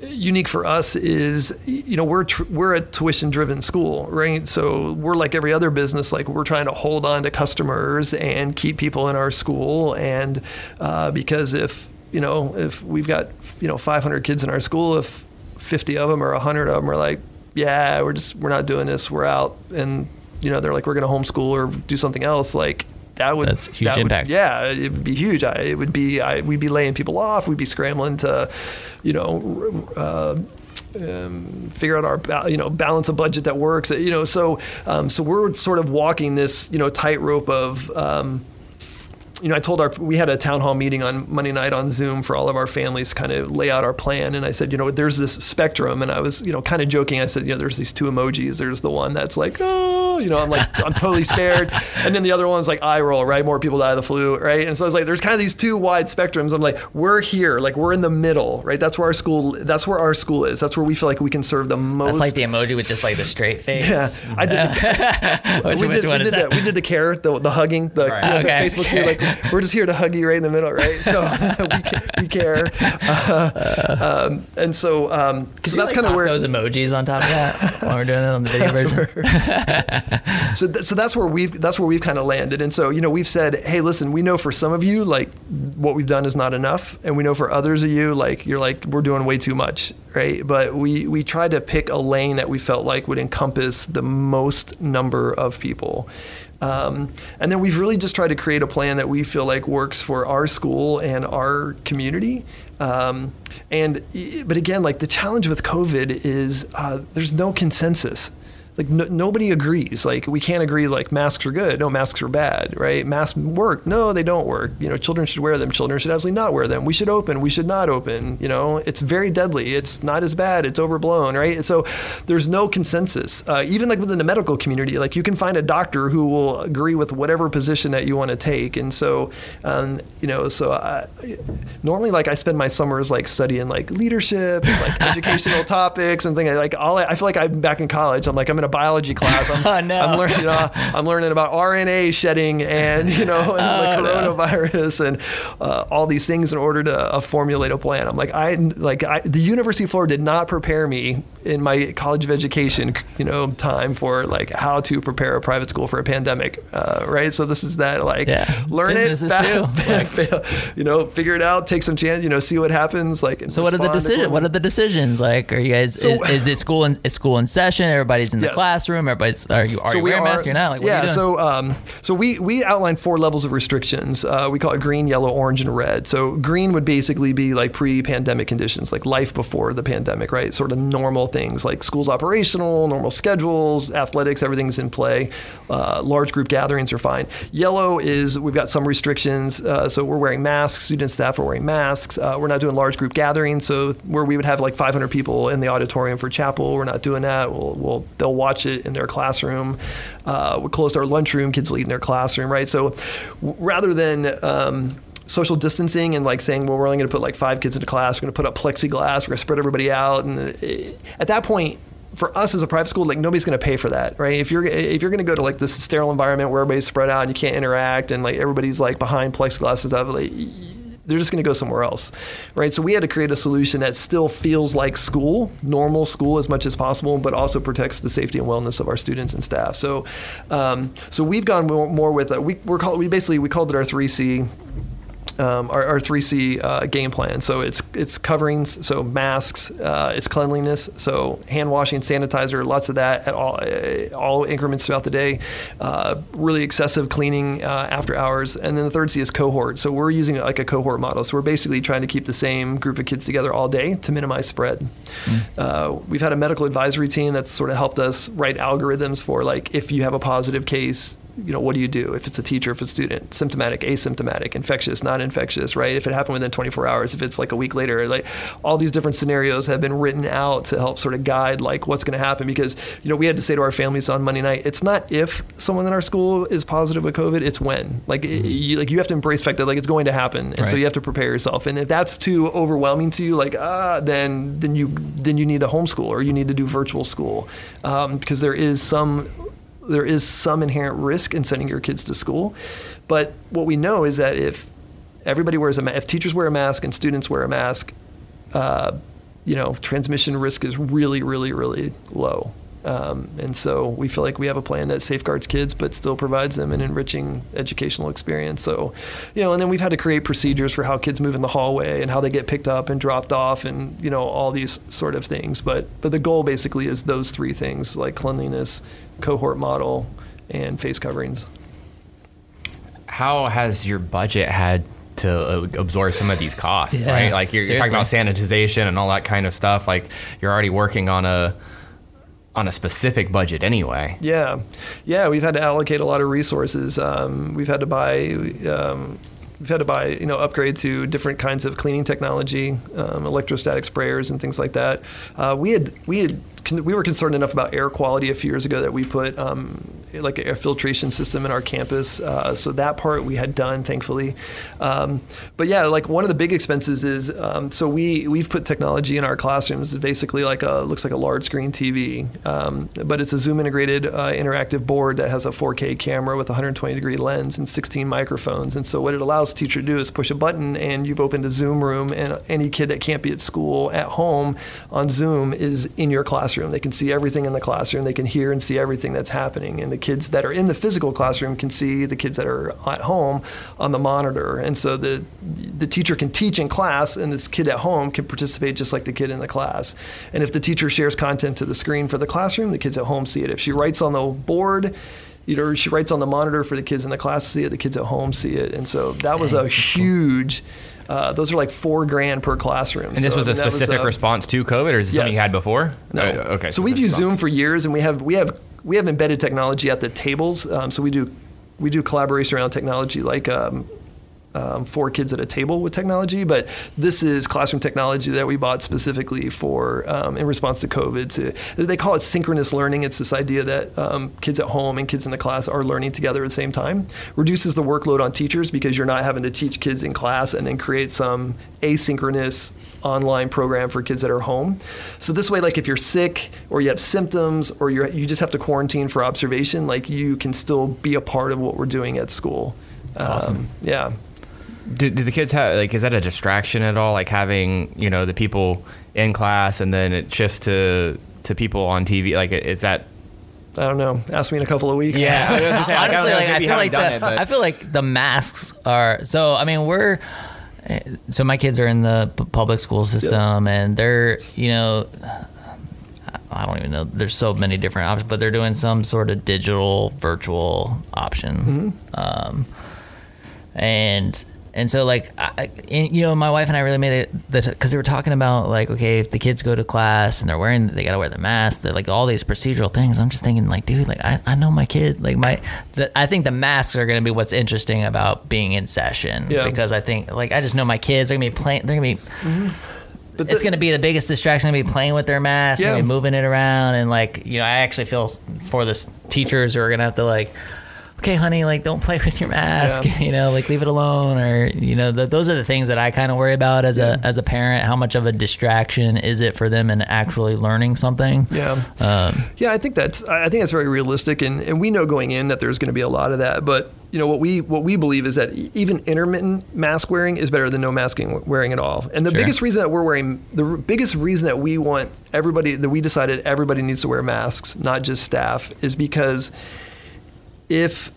unique for us is, you know, we're tr- we're a tuition-driven school, right? So we're like every other business. Like, we're trying to hold on to customers and keep people in our school. And uh, because if, you know, if we've got, you know, five hundred kids in our school, if fifty of them or one hundred of them are like, yeah, we're just, we're not doing this, we're out, and, you know, they're like, we're going to homeschool or do something else, like, that would, that's a huge that impact. Would, yeah, it would be huge. I, it would be, I, we'd be laying people off. We'd be scrambling to, you know, uh, um, figure out our, you know, balance a budget that works, you know, so, um, so we're sort of walking this, you know, tightrope of, um, you know, I told our, we had a town hall meeting on Monday night on Zoom for all of our families, kind of lay out our plan. And I said, you know, there's this spectrum. And I was, you know, kind of joking. I said, you know, there's these two emojis. There's the one that's like, oh, you know, I'm like, I'm totally scared. And then the other one's like eye roll, right? More people die of the flu, right? And so I was like, there's kind of these two wide spectrums. I'm like, we're here, like we're in the middle, right? That's where our school, that's where our school is. That's where we feel like we can serve the most. That's like the emoji with just like the straight face. Yeah. I did the, which, we, which did, one we, is did that? That. we did the care, the, the hugging, the, right. you know, okay. the Facebook, like, we're just here to hug you right in the middle, right? So we, we care. Uh, um, and so, um, so that's like kind of where those emojis on top of that while we're doing it on the video version. so, th- so that's where we've that's where we've kind of landed. And so, you know, we've said, hey, listen, we know for some of you, like, what we've done is not enough, and we know for others of you, like, you're like, we're doing way too much, right? But we we tried to pick a lane that we felt like would encompass the most number of people. Um, and then we've really just tried to create a plan that we feel like works for our school and our community. Um, and, but again, like, the challenge with COVID is uh, there's no consensus. Like, no, nobody agrees. Like, we can't agree, like, masks are good. No, masks are bad, right? Masks work. No, they don't work. You know, children should wear them. Children should absolutely not wear them. We should open. We should not open. You know, it's very deadly. It's not as bad. It's overblown, right? And so there's no consensus. Uh, even, like, within the medical community, like, you can find a doctor who will agree with whatever position that you want to take. And so, um, you know, so I, normally, like, I spend my summers, like, studying, like, leadership, and, like, educational topics and things. Like, all I, I feel like I'm back in college. I'm like, I'm in a biology class. I'm, oh, no. I'm learning, you know, I'm learning about R N A shedding and, you know, and oh, the coronavirus no. and uh, all these things in order to uh, formulate a plan. I'm like, I like I, the University of Florida did not prepare me in my college of education, you know, time for like how to prepare a private school for a pandemic, uh, right? So this is that like yeah. learn Businesses it, back, too. Back, like, you know, figure it out, take some chance, you know, see what happens. Like, so what are the decisions? What are the decisions? Like, are you guys? So, is, is it school in is school in session? Everybody's in the yes. classroom. Everybody's are you? Are so you wearing a mask? You're not. Like, what yeah. Are you doing? So um, so we we outlined four levels of restrictions. Uh, we call it green, yellow, orange, and red. So green would basically be like pre-pandemic conditions, like life before the pandemic, right? Sort of normal things like schools operational, normal schedules, athletics, everything's in play. Uh, large group gatherings are fine. Yellow is we've got some restrictions. Uh, so we're wearing masks. Student staff are wearing masks. Uh, we're not doing large group gatherings. So where we would have like five hundred people in the auditorium for chapel, we're not doing that. We'll, we'll they'll watch it in their classroom. Uh, we closed our lunchroom. Kids leave in their classroom, right? So w- rather than um, social distancing and like saying, well, we're only going to put like five kids into class, we're going to put up plexiglass, we're going to spread everybody out. And it, at that point, for us as a private school, like nobody's going to pay for that, right? If you're if you're going to go to like this sterile environment where everybody's spread out and you can't interact and like everybody's like behind plexiglass and stuff, like, they're just going to go somewhere else, right? So we had to create a solution that still feels like school, normal school as much as possible, but also protects the safety and wellness of our students and staff. So, um, so we've gone more with uh, we we're called we basically we called it our three C. um, our, our three C uh, game plan. So it's it's coverings, so masks, uh, it's cleanliness, so hand washing, sanitizer, lots of that at all uh, all increments throughout the day. Uh, really excessive cleaning uh, after hours, and then the third C is cohort. So we're using like a cohort model. So we're basically trying to keep the same group of kids together all day to minimize spread. Mm. Uh, we've had a medical advisory team that's sort of helped us write algorithms for like if you have a positive case, you know, what do you do? If it's a teacher, if it's a student, symptomatic, asymptomatic, infectious, not infectious, right? If it happened within twenty-four hours, if it's like a week later, like all these different scenarios have been written out to help sort of guide like what's going to happen. Because, you know, we had to say to our families on Monday night, it's not if someone in our school is positive with COVID, it's when. Like, mm-hmm. it, you, like you have to embrace the fact that like it's going to happen. And right. so you have to prepare yourself. And if that's too overwhelming to you, like, ah, then, then, you, then you need to homeschool or you need to do virtual school um, because there is some... there is some inherent risk in sending your kids to school. But what we know is that if everybody wears a mask, if teachers wear a mask and students wear a mask, uh, you know, transmission risk is really, really, really low. Um, and so we feel like we have a plan that safeguards kids, but still provides them an enriching educational experience. So, you know, and then we've had to create procedures for how kids move in the hallway and how they get picked up and dropped off and, you know, all these sort of things. But, but the goal basically is those three things, like cleanliness, cohort model, and face coverings. How has your budget had to absorb some of these costs, yeah. right? Like you're, you're talking about sanitization and all that kind of stuff. Like you're already working on a, on a specific budget anyway. Yeah. Yeah. We've had to allocate a lot of resources. Um, we've had to buy, um, we've had to buy, you know, upgrade to different kinds of cleaning technology, um, electrostatic sprayers and things like that. Uh, we had, we had, we were concerned enough about air quality a few years ago that we put um, like an air filtration system in our campus. Uh, so that part we had done, thankfully. Um, but yeah, like one of the big expenses is, um, so we, we've put technology in our classrooms. It's basically like a, looks like a large screen T V, um, but it's a Zoom integrated uh, interactive board that has a four K camera with a one hundred twenty degree lens and sixteen microphones. And so what it allows the teacher to do is push a button and you've opened a Zoom room, and any kid that can't be at school at home on Zoom is in your classroom. They can see everything in the classroom. They can hear and see everything that's happening. And the kids that are in the physical classroom can see the kids that are at home on the monitor. And so the the teacher can teach in class, and this kid at home can participate just like the kid in the class. And if the teacher shares content to the screen for the classroom, the kids at home see it. If she writes on the board, you know, she writes on the monitor for the kids in the class to see it, the kids at home see it. And so that was a huge... Uh, those are like four grand per classroom. And this so, was a specific was, uh, response to COVID, or is this yes. something you had before? No. Uh, okay. So we've used Zoom for years, and we have we have we have embedded technology at the tables. Um, so we do we do collaboration around technology, like. Um, Um, for kids at a table with technology, but this is classroom technology that we bought specifically for um, in response to COVID. To, they call it synchronous learning. It's this idea that um, kids at home and kids in the class are learning together at the same time. Reduces the workload on teachers because you're not having to teach kids in class and then create some asynchronous online program for kids that are home. So this way, like if you're sick or you have symptoms or you you just have to quarantine for observation, like you can still be a part of what we're doing at school. That's um, awesome. Yeah. Do, do the kids have, like, is that a distraction at all? Like having, you know, the people in class and then it shifts to, to people on T V? Like, is that... I don't know. Ask me in a couple of weeks. Yeah. I was just saying, honestly, like, I, don't know like, I, feel like the, it, I feel like the masks are... So, I mean, we're... So my kids are in the public school system, yep. and they're, you know... I don't even know. There's so many different options, but they're doing some sort of digital, virtual option. Mm-hmm. Um, and... And so, like, I, and, you know, my wife and I really made it because they were talking about, like, okay, if the kids go to class and they're wearing, they got to wear the mask, they're like all these procedural things. I'm just thinking, like, dude, like, I, I know my kid. Like, my, the, I think the masks are going to be what's interesting about being in session yeah. because I think, like, I just know my kids are going to be playing, they're going to be. Mm-hmm. But the, it's going to be the biggest distraction to be playing with their masks yeah. and moving it around. And, like, you know, I actually feel for the teachers who are going to have to, like, okay, honey, like, don't play with your mask, yeah. you know, like, leave it alone, or, you know, th- those are the things that I kind of worry about as yeah. a as a parent. How much of a distraction is it for them in actually learning something? Yeah. Um, yeah, I think that's, I think that's very realistic, and, and we know going in that there's going to be a lot of that, but, you know, what we what we believe is that even intermittent mask wearing is better than no masking wearing at all. And the sure. biggest reason that we're wearing, the biggest reason that we want everybody, that we decided everybody needs to wear masks, not just staff, is because... If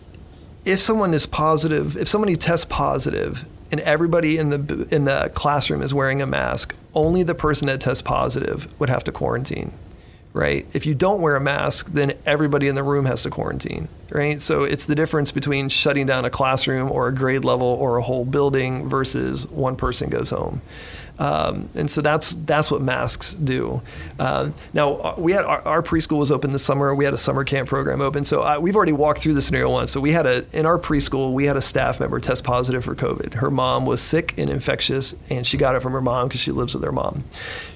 if someone is positive, if somebody tests positive and everybody in the in the classroom is wearing a mask, only the person that tests positive would have to quarantine, right? If you don't wear a mask, then everybody in the room has to quarantine, right? So it's the difference between shutting down a classroom or a grade level or a whole building versus one person goes home. Um, and so that's that's what masks do. Um, now, we had our, our preschool was open this summer. We had a summer camp program open. So I, we've already walked through this scenario once. So we had a in our preschool, we had a staff member test positive for COVID. Her mom was sick and infectious, and she got it from her mom because she lives with her mom.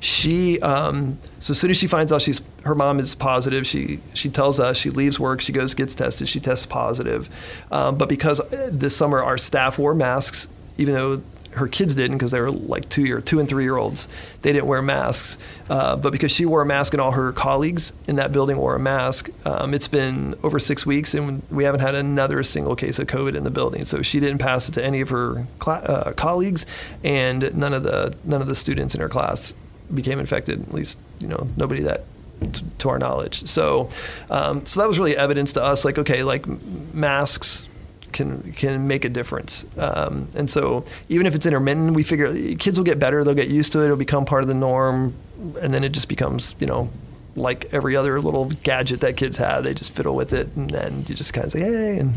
She um, so as soon as she finds out she's her mom is positive, she she tells us. She leaves work. She goes gets tested. She tests positive. Um, but because this summer our staff wore masks, even though her kids didn't, because they were like two year, two and three year olds. They didn't wear masks, uh, but because she wore a mask and all her colleagues in that building wore a mask, um, it's been over six weeks and we haven't had another single case of COVID in the building. So she didn't pass it to any of her cl- uh, colleagues, and none of the none of the students in her class became infected. At least, you know, nobody that. T- to our knowledge. So, um, so that was really evidence to us. Like, okay, like masks. can can make a difference. Um, and so even if it's intermittent, we figure kids will get better, they'll get used to it, it'll become part of the norm, and then it just becomes, you know, like every other little gadget that kids have, they just fiddle with it, and then you just kind of say, hey, and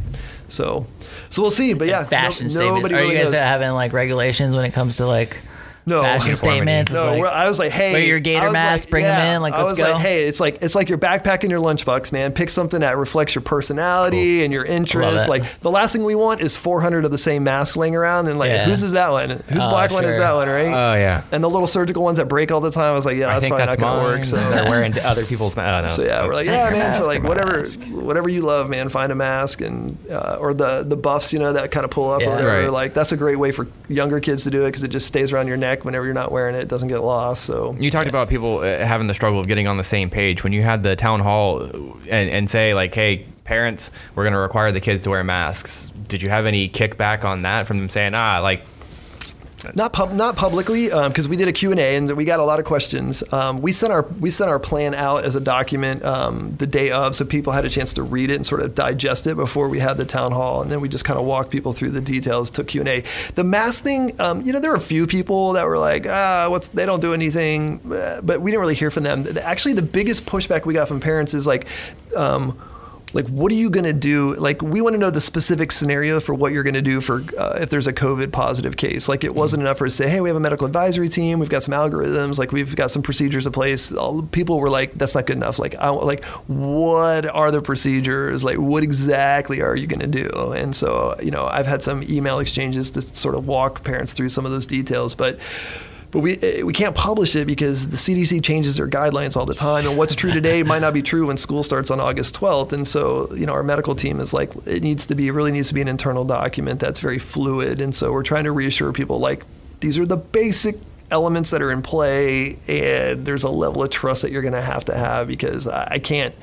so so we'll see. But yeah, fashion no, statements. Are really you guys knows. having like regulations when it comes to like No, fashion statements. No, like, I was like, hey, wear your gator mask, like, bring yeah. them in. Like, let's I was go. Like, hey, it's like it's like your backpack and your lunchbox, man. Pick something that reflects your personality cool. and your interests. Like, the last thing we want is four hundred of the same masks laying around. And like, yeah. whose is that one? Whose oh, black sure. one is that one, right? Oh yeah. And the little surgical ones that break all the time. I was like, yeah, that's probably that's not gonna mine. work. So they're wearing other people's masks. So yeah, that's we're like, yeah, man. So like, whatever, mask. whatever you love, man. Find a mask and uh, or the the buffs, you know, that kind of pull up yeah. or whatever. Right. Like, that's a great way for younger kids to do it because it just stays around your neck. Whenever you're not wearing it, it doesn't get lost. So you talked yeah. about people uh, having the struggle of getting on the same page. When you had the town hall and, and say like, hey, parents, we're going to require the kids to wear masks. Did you have any kickback on that from them saying, ah, like, Not pub- not publicly, because um, we did a Q and A and we got a lot of questions. Um, we sent our we sent our plan out as a document um, the day of, so people had a chance to read it and sort of digest it before we had the town hall. And then we just kind of walked people through the details, took Q and A. The mask thing, um, you know, there were a few people that were like, ah, what's they don't do anything, but we didn't really hear from them. Actually, the biggest pushback we got from parents is like, um, Like, what are you going to do? Like, we want to know the specific scenario for what you're going to do for uh, if there's a COVID positive case. Like, it wasn't mm-hmm. enough for us to say, hey, we have a medical advisory team. We've got some algorithms. Like, we've got some procedures in place. All, people were like, that's not good enough. Like, I, like, what are the procedures? Like, what exactly are you going to do? And so, you know, I've had some email exchanges to sort of walk parents through some of those details. But But we we can't publish it because the C D C changes their guidelines all the time, and what's true today might not be true when school starts on August twelfth. And so, you know, our medical team is like, it needs to be, it really needs to be an internal document that's very fluid. And so we're trying to reassure people, like, these are the basic elements that are in play, and there's a level of trust that you're going to have to have, because I can't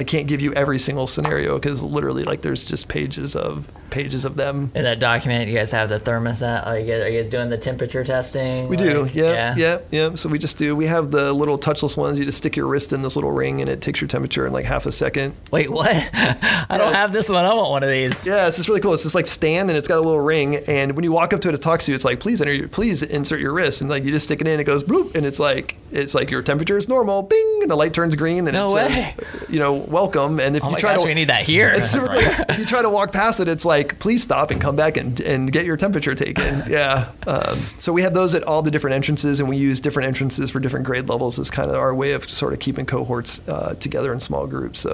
I can't give you every single scenario, because literally, like, there's just pages of pages of them. In that document, you guys have the thermostat. Are you guys, are you guys doing the temperature testing? We do. Like, yeah, yeah, yeah, yeah. So we just do. We have the little touchless ones. You just stick your wrist in this little ring, and it takes your temperature in like half a second. Wait, what? I yeah. don't have this one. I want one of these. Yeah, it's just really cool. It's just like stand, and it's got a little ring. And when you walk up to it, it talks to you. It's like, please enter your, please insert your wrist, and like you just stick it in. It goes bloop, and it's like it's like your temperature is normal. Bing, and the light turns green, and no it says, way. you know, welcome. And if oh you my try gosh, to, we need that here. It's super, if you try to walk past it, it's like, Like, please stop and come back and, and get your temperature taken. Yeah. Um, so we have those at all the different entrances, and we use different entrances for different grade levels as kind of our way of sort of keeping cohorts uh, together in small groups. So,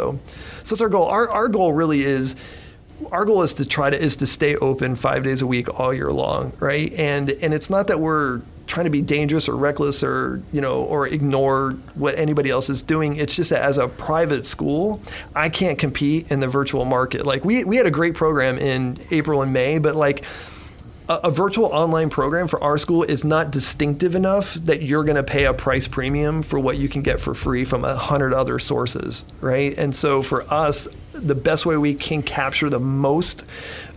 so that's our goal. Our our goal really is, our goal is to try to is to stay open five days a week all year long, right? And and it's not that we're trying to be dangerous or reckless or, you know, or ignore what anybody else is doing. It's just that as a private school, I can't compete in the virtual market. Like, we, we had a great program in April and May, but like a, a virtual online program for our school is not distinctive enough that you're going to pay a price premium for what you can get for free from a hundred other sources, right? And so for us, the best way we can capture the most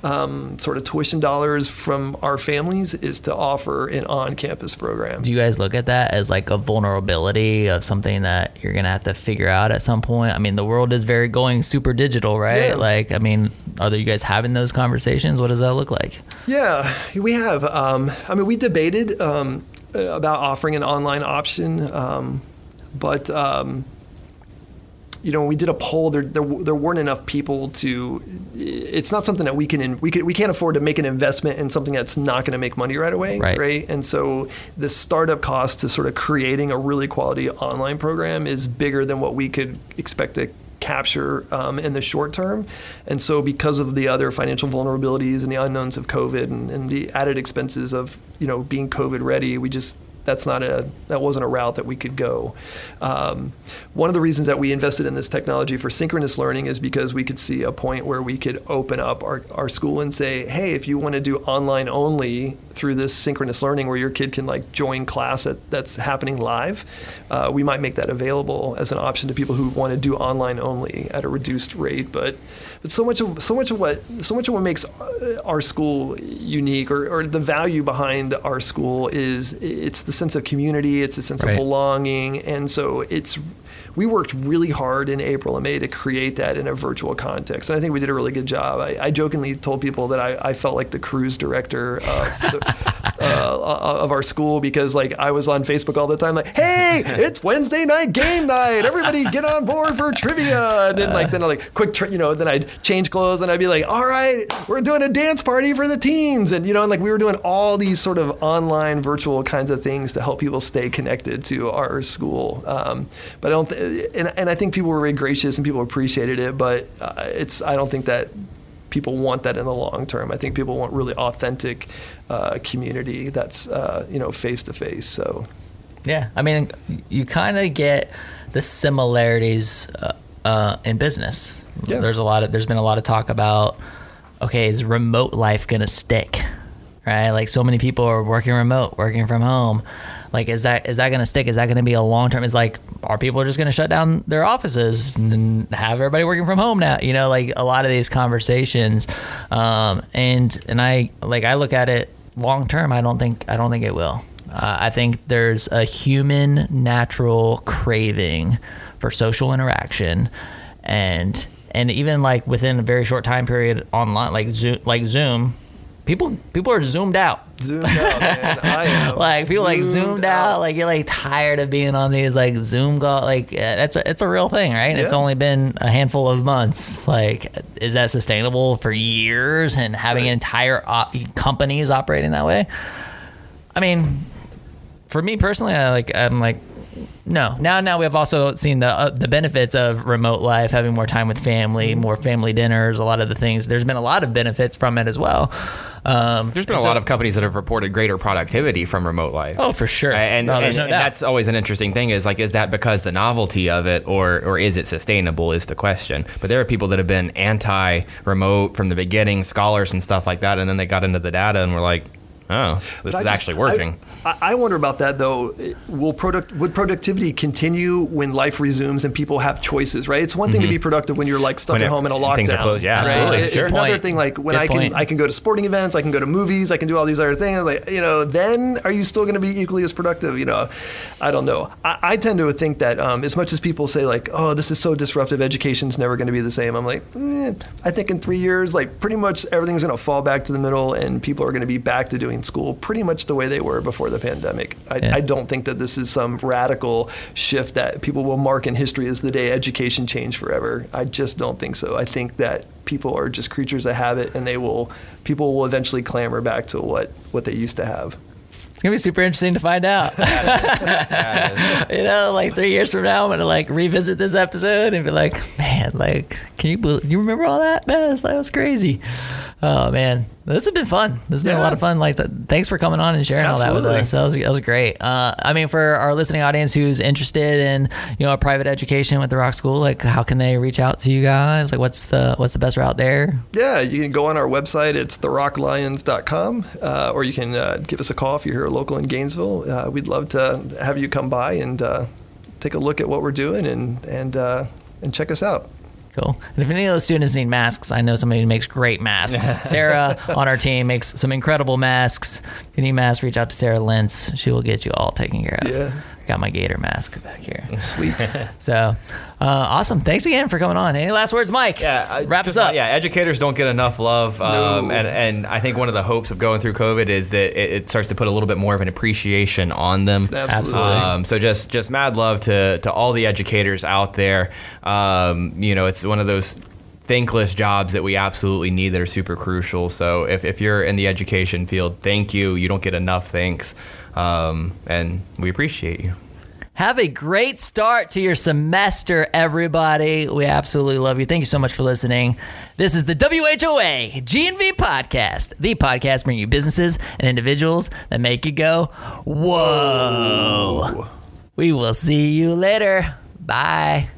um, sort of tuition dollars from our families is to offer an on-campus program. Do you guys look at that as like a vulnerability of something that you're going to have to figure out at some point? I mean, the world is very going super digital, right? Yeah. Like, I mean, are there, you guys having those conversations? What does that look like? Yeah, we have. Um, I mean, we debated um, about offering an online option, um, but um, you know, when we did a poll, there, there there weren't enough people to, it's not something that we can, we can, we can't afford to make an investment in something that's not going to make money right away, right. right? And so the startup cost to sort of creating a really quality online program is bigger than what we could expect to capture um, in the short term. And so because of the other financial vulnerabilities and the unknowns of COVID and, and the added expenses of, you know, being COVID ready, we just, That's not a, that wasn't a route that we could go. Um, one of the reasons that we invested in this technology for synchronous learning is because we could see a point where we could open up our, our school and say, hey, if you want to do online only through this synchronous learning where your kid can like join class at, that's happening live, uh, we might make that available as an option to people who want to do online only at a reduced rate. But but so much of so much of what so much of what makes our school unique, or, or the value behind our school, is it's the a sense of community, it's a sense right. of belonging. And so it's, we worked really hard in April and May to create that in a virtual context. And I think we did a really good job. I, I jokingly told people that I, I felt like the cruise director of, the, uh, of our school, because like I was on Facebook all the time, like, hey, it's Wednesday night game night. Everybody get on board for trivia. And then like, then I like quick, tri- you know, then I'd change clothes and I'd be like, all right, we're doing a dance party for the teens. And, you know, and like we were doing all these sort of online virtual kinds of things to help people stay connected to our school. Um, but I don't think, And, and I think people were very gracious and people appreciated it, but uh, it's I don't think that people want that in the long term. I think people want really authentic uh, community that's uh, you know, face to face. So yeah, I mean, you kind of get the similarities uh, uh, in business. Yeah. There's a lot of there's been a lot of talk about, okay, is remote life gonna stick, right? Like so many people are working remote, working from home. Like, is that is that going to stick? Is that going to be a long-term? It's like, are people just going to shut down their offices and have everybody working from home now? You know, like a lot of these conversations. Um, and and I, like, I look at it long-term. I don't think I don't think it will. Uh, I think there's a human natural craving for social interaction. And and even like within a very short time period online, like Zoom, like Zoom, people people are zoomed out. Zoomed out, man. I am like people zoomed like zoomed out. out. Like you're like tired of being on these like Zoom call. Like that's a, it's a real thing, right? Yeah. It's only been a handful of months. Like, is that sustainable for years? And having right. entire op- companies operating that way. I mean, for me personally, I like I'm like. No. Now, now we have also seen the uh, the benefits of remote life, having more time with family, more family dinners, a lot of the things. There's been a lot of benefits from it as well. Um, there's been a so, lot of companies that have reported greater productivity from remote life. Oh, for sure. And, no, and, no and that's always an interesting thing is like, is that because the novelty of it or or is it sustainable is the question. But there are people that have been anti-remote from the beginning, scholars and stuff like that. And then they got into the data and were like, oh, this but is just, actually working. I, I wonder about that, though. Will product would productivity continue when life resumes and people have choices, right? It's one thing mm-hmm. to be productive when you're like stuck when at home in a lockdown. Things are closed, yeah, right? absolutely. It's Good another point. thing like when Good I can point. I can go to sporting events, I can go to movies, I can do all these other things. Like, you know, then are you still going to be equally as productive? You know, I don't know. I, I tend to think that um, as much as people say like, oh, this is so disruptive, education's never going to be the same. I'm like, eh, I think in three years, like pretty much everything's going to fall back to the middle, and people are going to be back to doing school pretty much the way they were before the pandemic. I, yeah. I don't think that this is some radical shift that people will mark in history as the day education changed forever. I just don't think so. I think that people are just creatures of habit, and they will people will eventually clamor back to what, what they used to have. It's going to be super interesting to find out. You know, like three years from now, I'm going to like revisit this episode and be like, man, like, can you believe, you remember all that? Man, that was crazy. Oh, man. This has been fun. This has yeah. been a lot of fun. Like, th- thanks for coming on and sharing Absolutely. all that with us. That was, that was great. Uh, I mean, for our listening audience who's interested in, you know, a private education with the Rock School, like, how can they reach out to you guys? Like, what's the what's the best route there? Yeah, you can go on our website. It's the rock lions dot com, uh, or you can uh, give us a call if you're here local in Gainesville. Uh, we'd love to have you come by and uh, take a look at what we're doing and and uh, and check us out. Cool. And if any of those students need masks, I know somebody who makes great masks. Sarah on our team makes some incredible masks. If you need masks, reach out to Sarah Lentz. She will get you all taken care of. Yeah. Got my gator mask back here. Sweet. So, uh, awesome. Thanks again for coming on. Any last words, Mike? Yeah. I, Wraps just, up. Yeah. Educators don't get enough love. Um, no. and, and I think one of the hopes of going through COVID is that it, it starts to put a little bit more of an appreciation on them. Absolutely. Um, so just, just mad love to, to all the educators out there. Um, you know, it's one of those thankless jobs that we absolutely need that are super crucial. So if, if you're in the education field, thank you. You don't get enough thanks. Um, and we appreciate you. Have a great start to your semester, everybody. We absolutely love you. Thank you so much for listening. This is the W H O A G N V Podcast, the podcast bringing you businesses and individuals that make you go, whoa. We will see you later. Bye.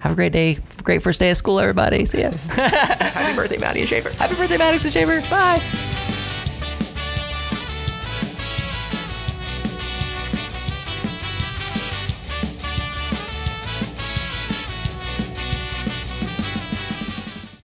Have a great day. Great first day of school, everybody. See ya. Happy birthday, Maddie and Schaefer. Happy birthday, Maddox and Schaefer. Bye.